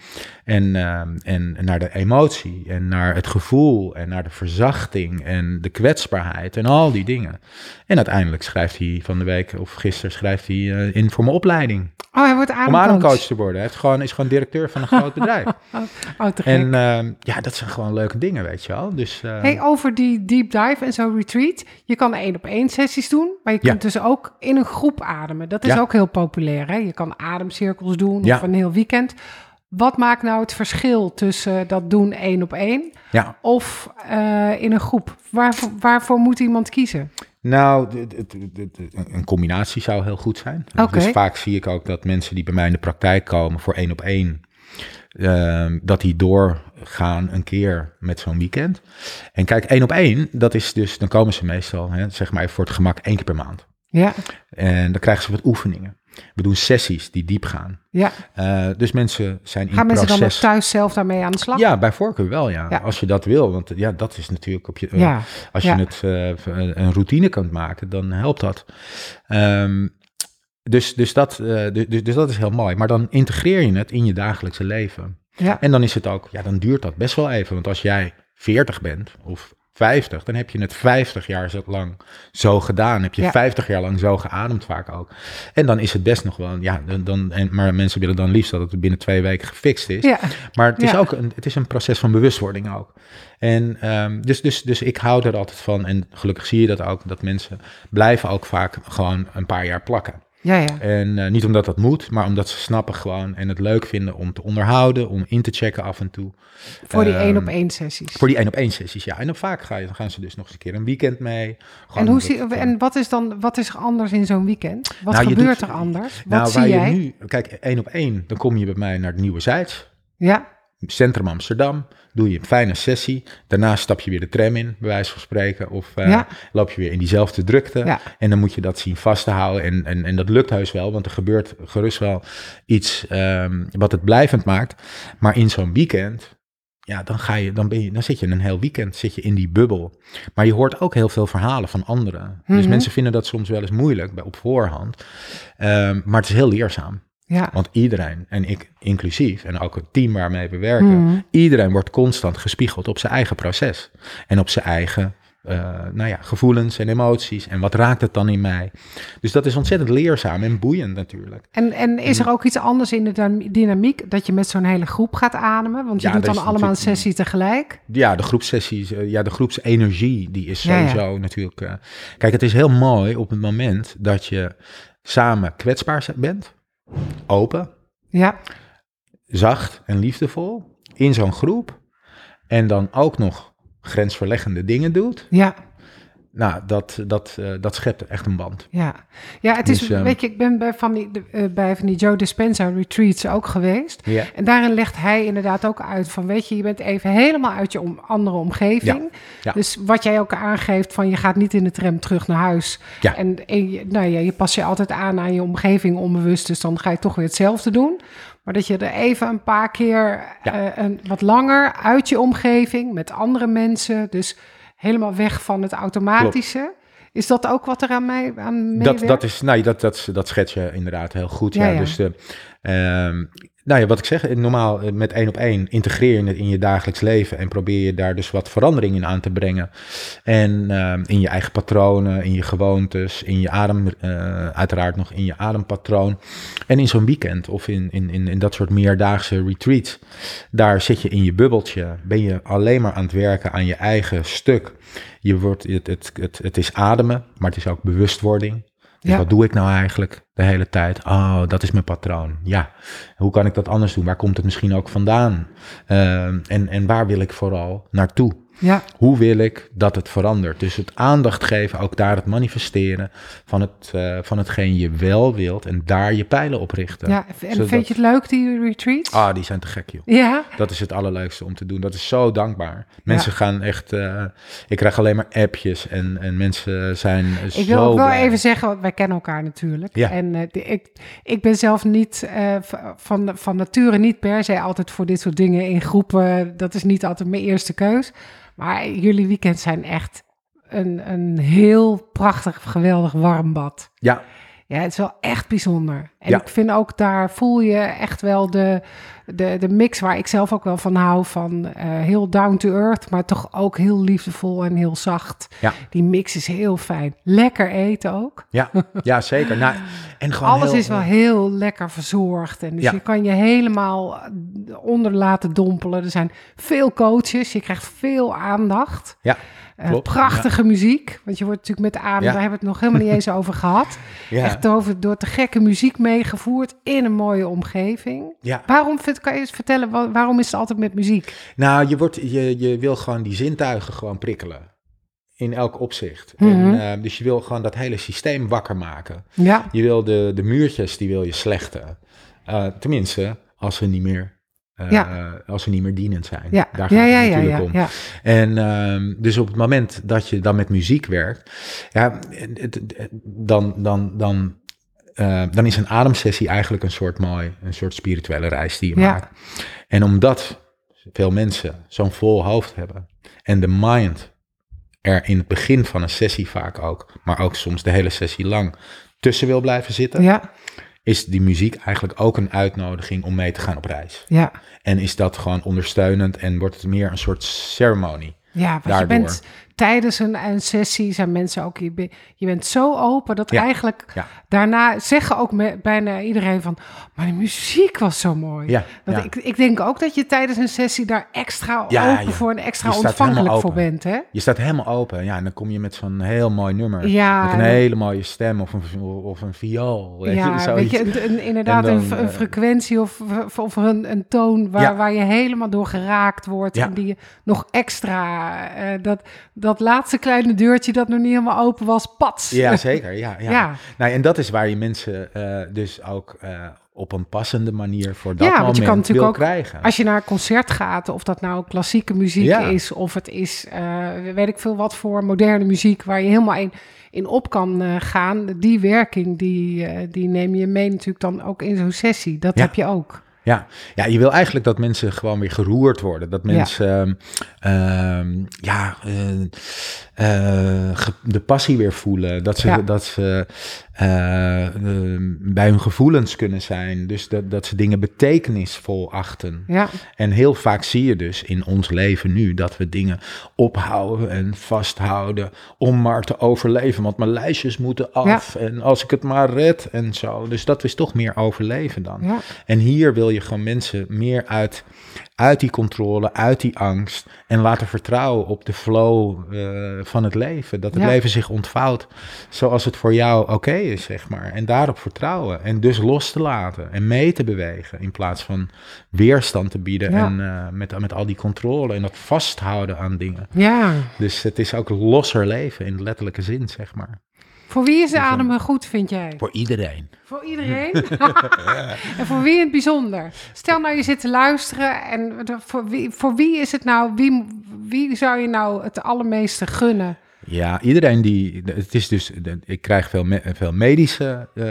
en, uh, en naar de emotie en naar het gevoel en naar de verzachting en de kwetsbaarheid en al die dingen. En uiteindelijk schrijft hij van de week of gisteren schrijft hij uh, in voor mijn opleiding. Oh, hij wordt ademcoach. Om ademcoach te worden. Hij is gewoon, is gewoon directeur van een groot bedrijf. Oh, te gek. En uh, ja, dat zijn gewoon leuke dingen, weet je wel. Dus, uh... hey, over die deep dive en zo'n retreat. Je kan één op één sessies doen, maar je kunt ja. dus ook in een groep ademen. Dat is ja. ook heel populair, hè? Je kan ademcirkels doen ja. of een heel weekend. Wat maakt nou het verschil tussen dat doen één op één ja. of uh, in een groep? Waarvoor, waarvoor moet iemand kiezen? Nou, een combinatie zou heel goed zijn. Okay. Dus vaak zie ik ook dat mensen die bij mij in de praktijk komen voor één op één, uh, dat die doorgaan een keer met zo'n weekend. En kijk, één op één, dat is dus, dan komen ze meestal, hè, zeg maar even voor het gemak, één keer per maand. Ja. En dan krijgen ze wat oefeningen. We doen sessies die diep gaan. Ja. Uh, dus mensen zijn in gaan proces. Gaan mensen dan thuis zelf daarmee aan de slag? Ja, bij voorkeur wel, ja. ja. Als je dat wil. Want ja, dat is natuurlijk... Op je, uh, ja. Als ja. je het uh, een routine kunt maken, dan helpt dat. Um, dus, dus, dat uh, dus, dus dat is heel mooi. Maar dan integreer je het in je dagelijkse leven. Ja. En dan is het ook... Ja, dan duurt dat best wel even. Want als jij veertig bent of... vijftig, dan heb je het vijftig jaar zo lang zo gedaan. Heb je ja. vijftig jaar lang zo geademd vaak ook. En dan is het best nog wel, ja, dan, dan, en, maar mensen willen dan liefst dat het binnen twee weken gefixt is. Ja. Maar het is ja. ook een, het is een proces van bewustwording ook. En um, dus, dus, dus ik hou er altijd van. En gelukkig zie je dat ook, dat mensen blijven ook vaak gewoon een paar jaar plakken. Ja, ja. En uh, niet omdat dat moet, maar omdat ze snappen gewoon en het leuk vinden om te onderhouden, om in te checken af en toe. Voor die één um, op één sessies. Voor die één op één sessies, ja. En dan vaak ga je, dan gaan ze dus nog eens een keer een weekend mee. En, hoe zie, en wat is dan, wat is er anders in zo'n weekend? Wat nou, gebeurt doet, er anders? Wat nou, zie waar jij? Je nu, kijk, één op één, dan kom je bij mij naar het Nieuwezijds. Ja. Centrum Amsterdam, doe je een fijne sessie. Daarna stap je weer de tram in, bij wijze van spreken. Of uh, ja. loop je weer in diezelfde drukte. Ja. En dan moet je dat zien vast te houden. En, en, en dat lukt heus wel, want er gebeurt gerust wel iets um, wat het blijvend maakt. Maar in zo'n weekend... Ja, dan, ga je, dan, ben je, dan zit je een heel weekend zit je in die bubbel. Maar je hoort ook heel veel verhalen van anderen. Mm-hmm. Dus mensen vinden dat soms wel eens moeilijk bij, op voorhand. Um, maar het is heel leerzaam. Ja. Want iedereen, en ik inclusief, en ook het team waarmee we werken, mm. iedereen wordt constant gespiegeld op zijn eigen proces. En op zijn eigen uh, nou ja, gevoelens en emoties. En wat raakt het dan in mij? Dus dat is ontzettend leerzaam en boeiend natuurlijk. En, en is er ook iets anders in de dynamiek dat je met zo'n hele groep gaat ademen? Want je ja, doet dan allemaal een sessie tegelijk. Ja, de groepssessies, ja, de groepsenergie, die is sowieso ja, ja. natuurlijk... Uh, kijk, het is heel mooi op het moment dat je samen kwetsbaar bent... Open, ja. zacht en liefdevol in zo'n groep en dan ook nog grensverleggende dingen doet. Ja. Nou, dat, dat, uh, dat schept echt een band. Ja, ja het is, dus, um... weet je, ik ben bij van die, uh, bij van die Joe Dispenza retreats ook geweest. Ja. En daarin legt hij inderdaad ook uit van, weet je, je bent even helemaal uit je om, andere omgeving. Ja. Ja. Dus wat jij ook aangeeft van, je gaat niet in de tram terug naar huis. Ja. En, en je, nou ja, je past je altijd aan aan je omgeving onbewust, dus dan ga je toch weer hetzelfde doen. Maar dat je er even een paar keer ja. uh, een, wat langer uit je omgeving met andere mensen, dus... Helemaal weg van het automatische. Klopt. Is dat ook wat er aan mij aan dat, dat is, nou, dat, dat, dat schets je inderdaad heel goed. Ja, ja, ja. Dus de, um, nou ja, wat ik zeg, normaal met één op één integreer je het in je dagelijks leven en probeer je daar dus wat verandering in aan te brengen. En um, in je eigen patronen, in je gewoontes, in je adem, uh, uiteraard nog in je adempatroon. En in zo'n weekend of in, in, in, in dat soort meerdaagse retreats, daar zit je in je bubbeltje, ben je alleen maar aan het werken aan je eigen stuk. Je wordt, het, het, het, het is ademen, maar het is ook bewustwording. Dus ja. wat doe ik nou eigenlijk de hele tijd? Oh, dat is mijn patroon. Ja, hoe kan ik dat anders doen? Waar komt het misschien ook vandaan? Uh, en, en waar wil ik vooral naartoe? Ja. Hoe wil ik dat het verandert? Dus het aandacht geven, ook daar het manifesteren van, het, uh, van hetgeen je wel wilt en daar je pijlen op richten. Ja, en zodat... vind je het leuk, die retreats? Ah, die zijn te gek, joh. Ja. Dat is het allerleukste om te doen. Dat is zo dankbaar. Mensen ja. gaan echt... Uh, ik krijg alleen maar appjes en, en mensen zijn ik zo... Ik wil ook wel blij. Even zeggen, want wij kennen elkaar natuurlijk. Ja. En uh, de, ik, ik ben zelf niet uh, van, van nature niet per se altijd voor dit soort dingen in groepen. Dat is niet altijd mijn eerste keus. Maar jullie weekends zijn echt een, een heel prachtig, geweldig warm bad. Ja. Ja, het is wel echt bijzonder. En ja. ik vind ook, daar voel je echt wel de, de, de mix waar ik zelf ook wel van hou. Van uh, heel down to earth, maar toch ook heel liefdevol en heel zacht. Ja. Die mix is heel fijn. Lekker eten ook. Ja, ja zeker. Nou, en gewoon alles heel, is wel heel lekker verzorgd. En dus ja. je kan je helemaal onder laten dompelen. Er zijn veel coaches, je krijgt veel aandacht. Ja. Uh, prachtige ja. muziek, want je wordt natuurlijk met Ademen, ja. daar hebben we het nog helemaal niet eens over gehad. Ja. Echt over, door te gekke muziek meegevoerd in een mooie omgeving. Ja. Waarom, kan je eens vertellen, waarom is het altijd met muziek? Nou, je, wordt, je, je wil gewoon die zintuigen gewoon prikkelen. In elk opzicht. Mm-hmm. En, uh, dus je wil gewoon dat hele systeem wakker maken. Ja. Je wil de, de muurtjes, die wil je slechten. Uh, tenminste, als ze niet meer... Uh, ja. Als ze niet meer dienend zijn. Ja. Daar gaat ja, ja, het natuurlijk ja, ja, om. Ja. En um, dus op het moment dat je dan met muziek werkt, ja, het, het, dan, dan, dan, uh, dan is een ademsessie eigenlijk een soort mooi, een soort spirituele reis die je ja. maakt. En omdat veel mensen zo'n vol hoofd hebben en de mind er in het begin van een sessie vaak ook, maar ook soms de hele sessie lang tussen wil blijven zitten. Ja. Is die muziek eigenlijk ook een uitnodiging om mee te gaan op reis. Ja. En is dat gewoon ondersteunend en wordt het meer een soort ceremonie. Ja, want daardoor. Je bent tijdens een, een sessie zijn mensen ook... Je, ben, je bent zo open dat ja. eigenlijk ja. daarna zeggen ook me, bijna iedereen van... Maar de muziek was zo mooi. Ja, dat ja. Ik, ik denk ook dat je tijdens een sessie daar extra ja, open ja. voor en extra ontvankelijk voor bent. Hè? Je staat helemaal open. Ja, en dan kom je met zo'n heel mooi nummer. Ja, met een en... hele mooie stem of een, of een viool. Weet ja, je, weet je, een, een, inderdaad dan, een, een frequentie of, of een, een toon waar, ja. waar je helemaal door geraakt wordt. Ja. En die je nog extra... Uh, dat, dat laatste kleine deurtje dat nog niet helemaal open was, pats. Ja, zeker. Ja, ja. ja. Nou, en dat is waar je mensen uh, dus ook uh, op een passende manier voor dat ja, moment je kan natuurlijk ook, krijgen. Als je naar een concert gaat, of dat nou klassieke muziek ja. is, of het is, uh, weet ik veel wat voor moderne muziek, waar je helemaal in, in op kan uh, gaan. Die werking, die, uh, die neem je mee natuurlijk dan ook in zo'n sessie. Dat ja. heb je ook. Ja. ja, je wil eigenlijk dat mensen gewoon weer geroerd worden. Dat mensen ja. Uh, uh, ja, uh, uh, de passie weer voelen. Dat ze, ja. dat ze uh, uh, bij hun gevoelens kunnen zijn. Dus dat, dat ze dingen betekenisvol achten. Ja. En heel vaak zie je dus in ons leven nu dat we dingen ophouden en vasthouden om maar te overleven. Want mijn lijstjes moeten af ja. en als ik het maar red en zo. Dus dat is toch meer overleven dan. Ja. En hier wil je gewoon mensen meer uit, uit die controle, uit die angst en laten vertrouwen op de flow uh, van het leven. Dat het ja. leven zich ontvouwt zoals het voor jou oké okay is, zeg maar. En daarop vertrouwen en dus los te laten en mee te bewegen in plaats van weerstand te bieden ja. en uh, met, met al die controle en dat vasthouden aan dingen. Ja. Dus het is ook losser leven in letterlijke zin, zeg maar. Voor wie is de ademen goed, vind jij? Voor iedereen. Voor iedereen? En voor wie in het bijzonder? Stel nou, je zit te luisteren en voor wie, voor wie is het nou, wie, wie zou je nou het allermeeste gunnen? Ja, iedereen die, het is dus, ik krijg veel, me, veel medische uh,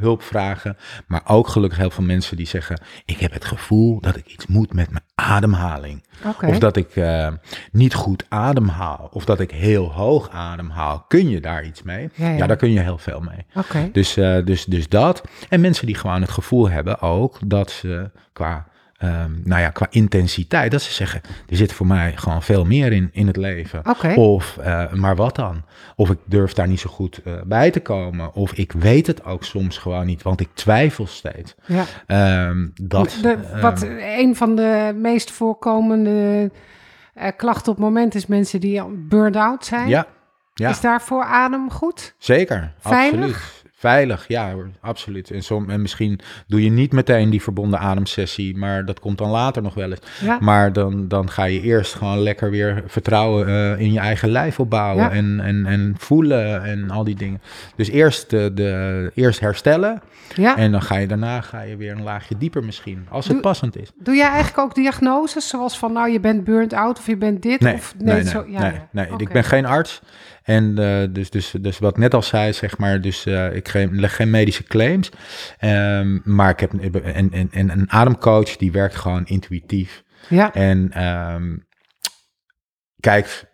hulpvragen, maar ook gelukkig heel veel mensen die zeggen, ik heb het gevoel dat ik iets moet met mijn ademhaling. Okay. Of dat ik uh, niet goed ademhaal, of dat ik heel hoog ademhaal. Kun je daar iets mee? Ja, ja. ja daar kun je heel veel mee. Okay. Dus, uh, dus, dus dat. En mensen die gewoon het gevoel hebben ook dat ze qua... Um, nou ja, qua intensiteit, dat ze zeggen, er zit voor mij gewoon veel meer in, in het leven. Okay. Of, uh, maar wat dan? Of ik durf daar niet zo goed uh, bij te komen. Of ik weet het ook soms gewoon niet, want ik twijfel steeds. Ja. Um, dat, de, wat um, een van de meest voorkomende uh, klachten op het moment is mensen die burn-out zijn. Ja, ja. Is daarvoor adem goed? Zeker, veilig? Absoluut. Veilig, ja, absoluut. En, som, en misschien doe je niet meteen die verbonden ademsessie, maar dat komt dan later nog wel eens. Ja. Maar dan, dan ga je eerst gewoon lekker weer vertrouwen uh, in je eigen lijf opbouwen ja. en, en, en voelen en al die dingen. Dus eerst, de, de, eerst herstellen ja. en dan ga je daarna ga je weer een laagje dieper misschien, als doe, het passend is. Doe jij eigenlijk ook diagnoses zoals van nou je bent burnt out of je bent dit? Nee, of, nee, nee, zo, nee, ja, nee, nee. Okay. Ik ben geen arts. En uh, dus, dus, dus wat net al zei, zeg maar, dus uh, ik geef, leg geen medische claims. Um, maar ik heb een, een, een, een ademcoach die werkt gewoon intuïtief. Ja. En um, kijk,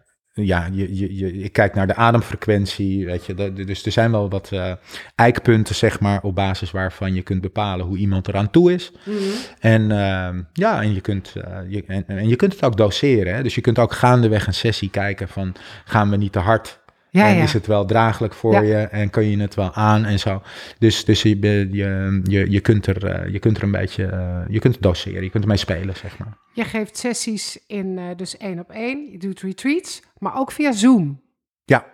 ja, je, je, je, ik kijk naar de ademfrequentie, weet je. De, de, dus er zijn wel wat uh, eikpunten, zeg maar, op basis waarvan je kunt bepalen hoe iemand eraan toe is. Mm-hmm. En uh, ja, en je, kunt, uh, je, en, en je kunt het ook doseren. Hè? Dus je kunt ook gaandeweg een sessie kijken van, gaan we niet te hard? Ja, en ja. Is het wel draaglijk voor ja. je en kun je het wel aan en zo. Dus, dus je, je, je, je, kunt er, je kunt er een beetje, uh, je kunt doseren, je kunt ermee spelen, zeg maar. Je geeft sessies in, uh, dus één op één, je doet retreats, maar ook via Zoom. Ja.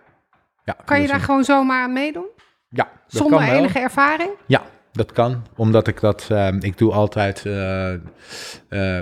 ja kan je daar Zoom. gewoon zomaar aan meedoen? Ja, dat Zonder kan wel. enige ervaring? Ja. Dat kan, omdat ik dat, uh, ik doe altijd, uh, uh,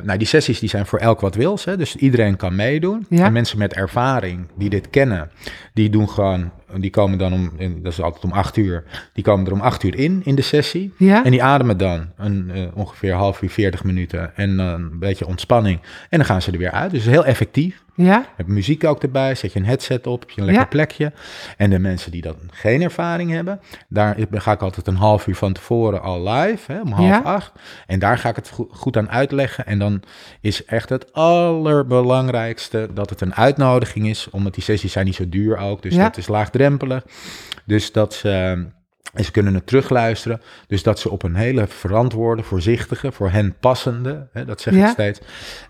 nou die sessies die zijn voor elk wat wils, hè, dus iedereen kan meedoen. Ja. En mensen met ervaring die dit kennen, die doen gewoon, die komen dan om, dat is altijd om acht uur, die komen er om acht uur in, in de sessie. Ja. En die ademen dan een, uh, ongeveer half uur, veertig minuten en dan een beetje ontspanning. En dan gaan ze er weer uit, dus heel effectief. Ja. Je hebt muziek ook erbij, zet je een headset op, heb je een lekker ja. plekje. En de mensen die dan geen ervaring hebben, daar ga ik altijd een half uur van tevoren al live, hè, om half ja. acht. En daar ga ik het goed aan uitleggen. En dan is echt het allerbelangrijkste dat het een uitnodiging is, omdat die sessies zijn niet zo duur ook, dus ja. dat is laagdrempelig. Dus dat ze, en ze kunnen het terugluisteren, dus dat ze op een hele verantwoorde, voorzichtige, voor hen passende, hè, dat zeg ik ja. steeds,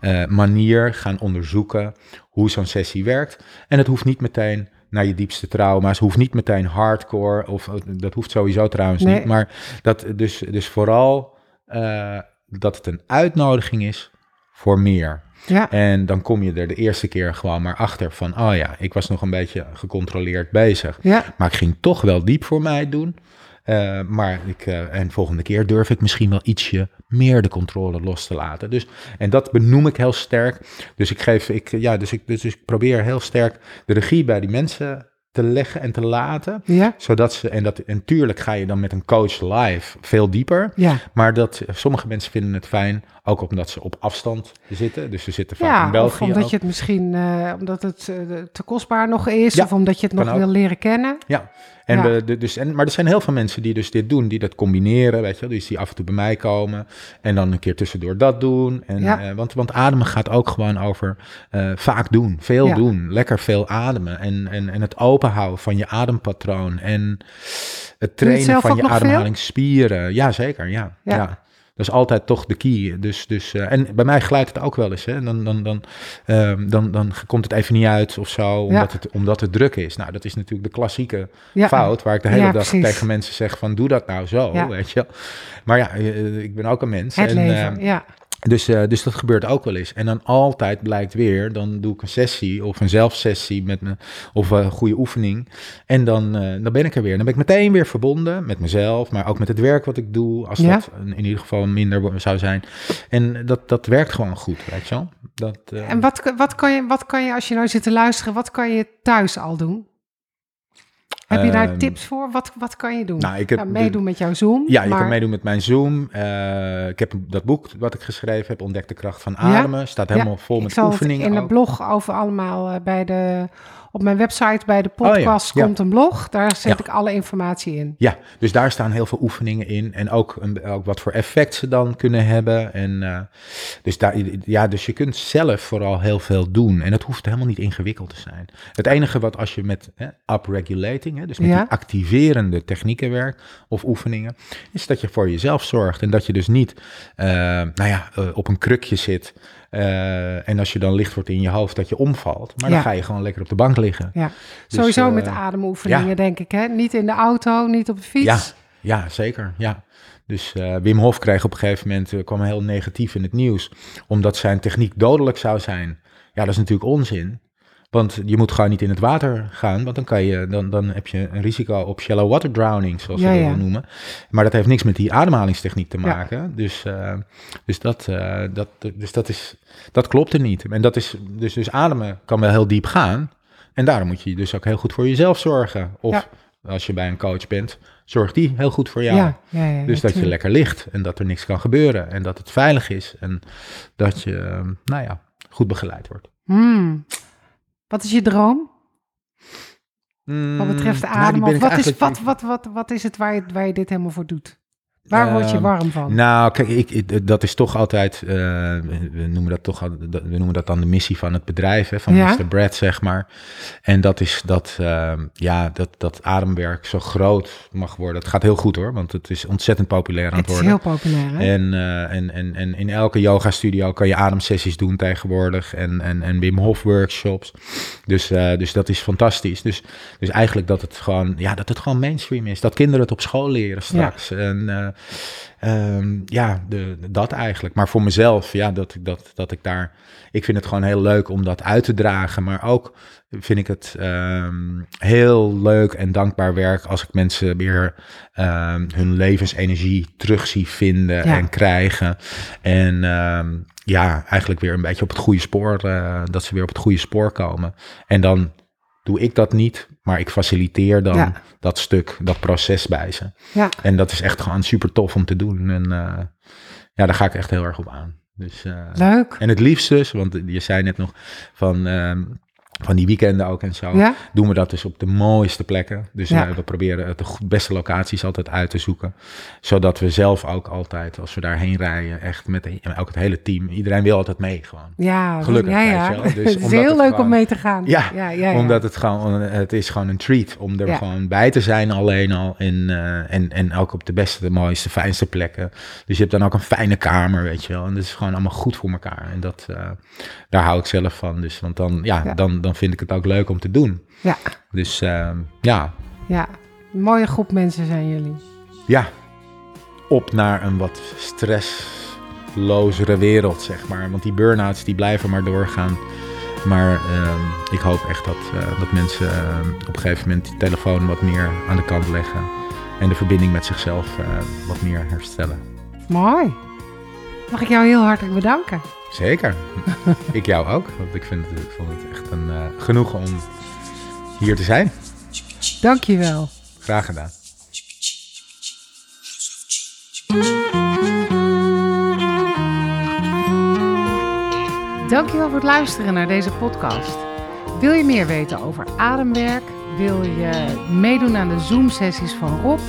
uh, manier gaan onderzoeken hoe zo'n sessie werkt. En het hoeft niet meteen naar je diepste trauma's, hoeft niet meteen hardcore, of dat hoeft sowieso trouwens nee. niet, maar dat dus, dus vooral uh, dat het een uitnodiging is voor meer. Ja. En dan kom je er de eerste keer gewoon maar achter van, oh ja, ik was nog een beetje gecontroleerd bezig. Ja. Maar ik ging toch wel diep voor mij doen. Uh, maar ik, uh, en volgende keer durf ik misschien wel ietsje meer de controle los te laten. Dus, en dat benoem ik heel sterk. Dus ik, geef, ik, ja, dus, ik, dus ik probeer heel sterk de regie bij die mensen te leggen en te laten, ja. zodat ze, en dat, en tuurlijk ga je dan met een coach live veel dieper, ja. maar dat sommige mensen vinden het fijn, ook omdat ze op afstand zitten, dus ze zitten vaak ja, in België. Ja, omdat ook. je het misschien, uh, omdat het uh, te kostbaar nog is, ja, of omdat je het nog ook. wil leren kennen. Ja, en ja. We, de, dus, en, maar er zijn heel veel mensen die dus dit doen, die dat combineren, weet je wel, dus die af en toe bij mij komen en dan een keer tussendoor dat doen. En, ja. uh, want, want ademen gaat ook gewoon over uh, vaak doen, veel ja. doen, lekker veel ademen en, en, en het open houden van je adempatroon en het trainen van je ademhalingsspieren. Ja, zeker. Ja, ja. ja. Dat is altijd toch de key. Dus, dus, uh, en bij mij glijdt het ook wel eens. Hè. Dan, dan, dan, um, dan, dan komt het even niet uit of zo, omdat, ja. het, omdat het druk is. Nou, dat is natuurlijk de klassieke ja. fout, waar ik de hele ja, dag precies. tegen mensen zeg van, doe dat nou zo, ja. weet je. Maar ja, uh, ik ben ook een mens. Het en, leven, uh, ja. Dus, uh, dus dat gebeurt ook wel eens. En dan altijd blijkt weer, dan doe ik een sessie of een zelfsessie met me, of een goede oefening. En dan, uh, dan ben ik er weer. Dan ben ik meteen weer verbonden met mezelf, maar ook met het werk wat ik doe. Als ja. dat in ieder geval minder zou zijn. En dat, dat werkt gewoon goed, weet je wel. Dat, uh... En wat, wat, kan je, wat kan je, als je nou zit te luisteren, wat kan je thuis al doen? Heb je daar tips voor? Wat, wat kan je doen? Nou, ik heb nou, meedoen de, met jouw Zoom. Ja, maar je kan meedoen met mijn Zoom. Uh, ik heb dat boek wat ik geschreven heb, Ontdek de Kracht van Ademen. Ja? Staat helemaal ja. vol met oefeningen. In de blog over allemaal bij de... Op mijn website bij de podcast oh, ja. komt ja. een blog. Daar zet ja. ik alle informatie in. Ja, dus daar staan heel veel oefeningen in. En ook, een, ook wat voor effect ze dan kunnen hebben. En, uh, dus, daar, ja, dus je kunt zelf vooral heel veel doen. En dat hoeft helemaal niet ingewikkeld te zijn. Het enige wat als je met hè, upregulating, hè, dus met ja. die activerende technieken werkt of oefeningen, is dat je voor jezelf zorgt. En dat je dus niet uh, nou ja, uh, op een krukje zit. Uh, en als je dan licht wordt in je hoofd, dat je omvalt. Maar ja. dan ga je gewoon lekker op de bank liggen. Ja. Dus, sowieso uh, met ademoefeningen, ja. denk ik. Hè? Niet in de auto, niet op de fiets. Ja, ja zeker. Ja. Dus uh, Wim Hof kreeg op een gegeven moment, uh, kwam heel negatief in het nieuws. Omdat zijn techniek dodelijk zou zijn. Ja, dat is natuurlijk onzin. Want je moet gewoon niet in het water gaan, want dan, kan je, dan, dan heb je een risico op shallow water drowning, zoals ze ja, dat ja. noemen. Maar dat heeft niks met die ademhalingstechniek te maken. Ja. Dus, uh, dus, dat, uh, dat, dus dat, is, dat klopt er niet. En dat is, dus, dus ademen kan wel heel diep gaan. En daarom moet je dus ook heel goed voor jezelf zorgen. Of ja. als je bij een coach bent, zorg die heel goed voor jou. Ja, ja, ja, dus natuurlijk. Dat je lekker ligt en dat er niks kan gebeuren. En dat het veilig is en dat je nou ja, goed begeleid wordt. Hmm. Wat is je droom? Wat betreft adem, nou, of wat, is, wat, wat, wat, wat is het waar je, waar je dit helemaal voor doet? Waar word je warm van? Nou, kijk, ik, ik, dat is toch altijd... Uh, we, noemen dat toch, we noemen dat dan de missie van het bedrijf, hè, van ja. mister Breath, zeg maar. En dat is dat, uh, ja, dat, dat ademwerk zo groot mag worden. Het gaat heel goed, hoor, want het is ontzettend populair aan het, het worden. Het is heel populair, hè? En, uh, en, en, en in elke yoga-studio kan je ademsessies doen tegenwoordig. En, en, en Wim Hof workshops. Dus, uh, dus dat is fantastisch. Dus, dus eigenlijk dat het, gewoon, ja, dat het gewoon mainstream is. Dat kinderen het op school leren straks. Ja. En... Uh, Um, ja, de, de, dat eigenlijk. Maar voor mezelf, ja, dat, dat, dat ik daar... Ik vind het gewoon heel leuk om dat uit te dragen. Maar ook vind ik het um, heel leuk en dankbaar werk... als ik mensen weer um, hun levensenergie terug zie vinden ja. en krijgen. En um, ja, eigenlijk weer een beetje op het goede spoor... Uh, dat ze weer op het goede spoor komen. En dan doe ik dat niet... Maar ik faciliteer dan ja. dat stuk, dat proces bij ze. Ja. En dat is echt gewoon super tof om te doen. En uh, ja, daar ga ik echt heel erg op aan. Dus, uh, Leuk. En het liefst dus, want je zei net nog van, uh, van die weekenden ook en zo. Ja? Doen we dat dus op de mooiste plekken. Dus ja. uh, we proberen de beste locaties altijd uit te zoeken. Zodat we zelf ook altijd, als we daarheen rijden, echt met ook het hele team. Iedereen wil altijd mee gewoon. Ja, gelukkig. Ja, ja. Weet je wel. Dus het is heel het leuk gewoon, om mee te gaan. Ja, ja, ja, ja, omdat het gewoon, het is gewoon een treat om er ja. gewoon bij te zijn alleen al. En, uh, en, en ook op de beste, de mooiste, fijnste plekken. Dus je hebt dan ook een fijne kamer, weet je wel. En dat is gewoon allemaal goed voor elkaar. En dat, uh, daar hou ik zelf van. Dus, want dan, ja, ja. dan... dan vind ik het ook leuk om te doen. Ja. Dus uh, ja. Ja, een mooie groep mensen zijn jullie. Ja, op naar een wat stresslozere wereld, zeg maar. Want die burn-outs, die blijven maar doorgaan. Maar uh, ik hoop echt dat, uh, dat mensen uh, op een gegeven moment die telefoon wat meer aan de kant leggen. En de verbinding met zichzelf uh, wat meer herstellen. Mooi. Mag ik jou heel hartelijk bedanken. Zeker. Ik jou ook. Want ik, vind het, ik vond het echt een uh, genoegen om hier te zijn. Dankjewel. Graag gedaan. Dankjewel voor het luisteren naar deze podcast. Wil je meer weten over ademwerk? Wil je meedoen aan de Zoom-sessies van Rob?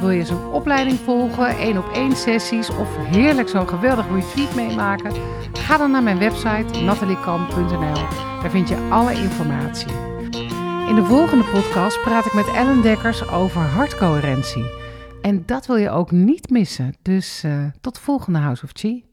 Wil je zijn opleiding volgen, één-op-één sessies of heerlijk zo'n geweldig retreat meemaken? Ga dan naar mijn website nathaliekamp punt n l. Daar vind je alle informatie. In de volgende podcast praat ik met Ellen Dekkers over hartcoherentie. En dat wil je ook niet missen. Dus uh, tot de volgende House of Qi.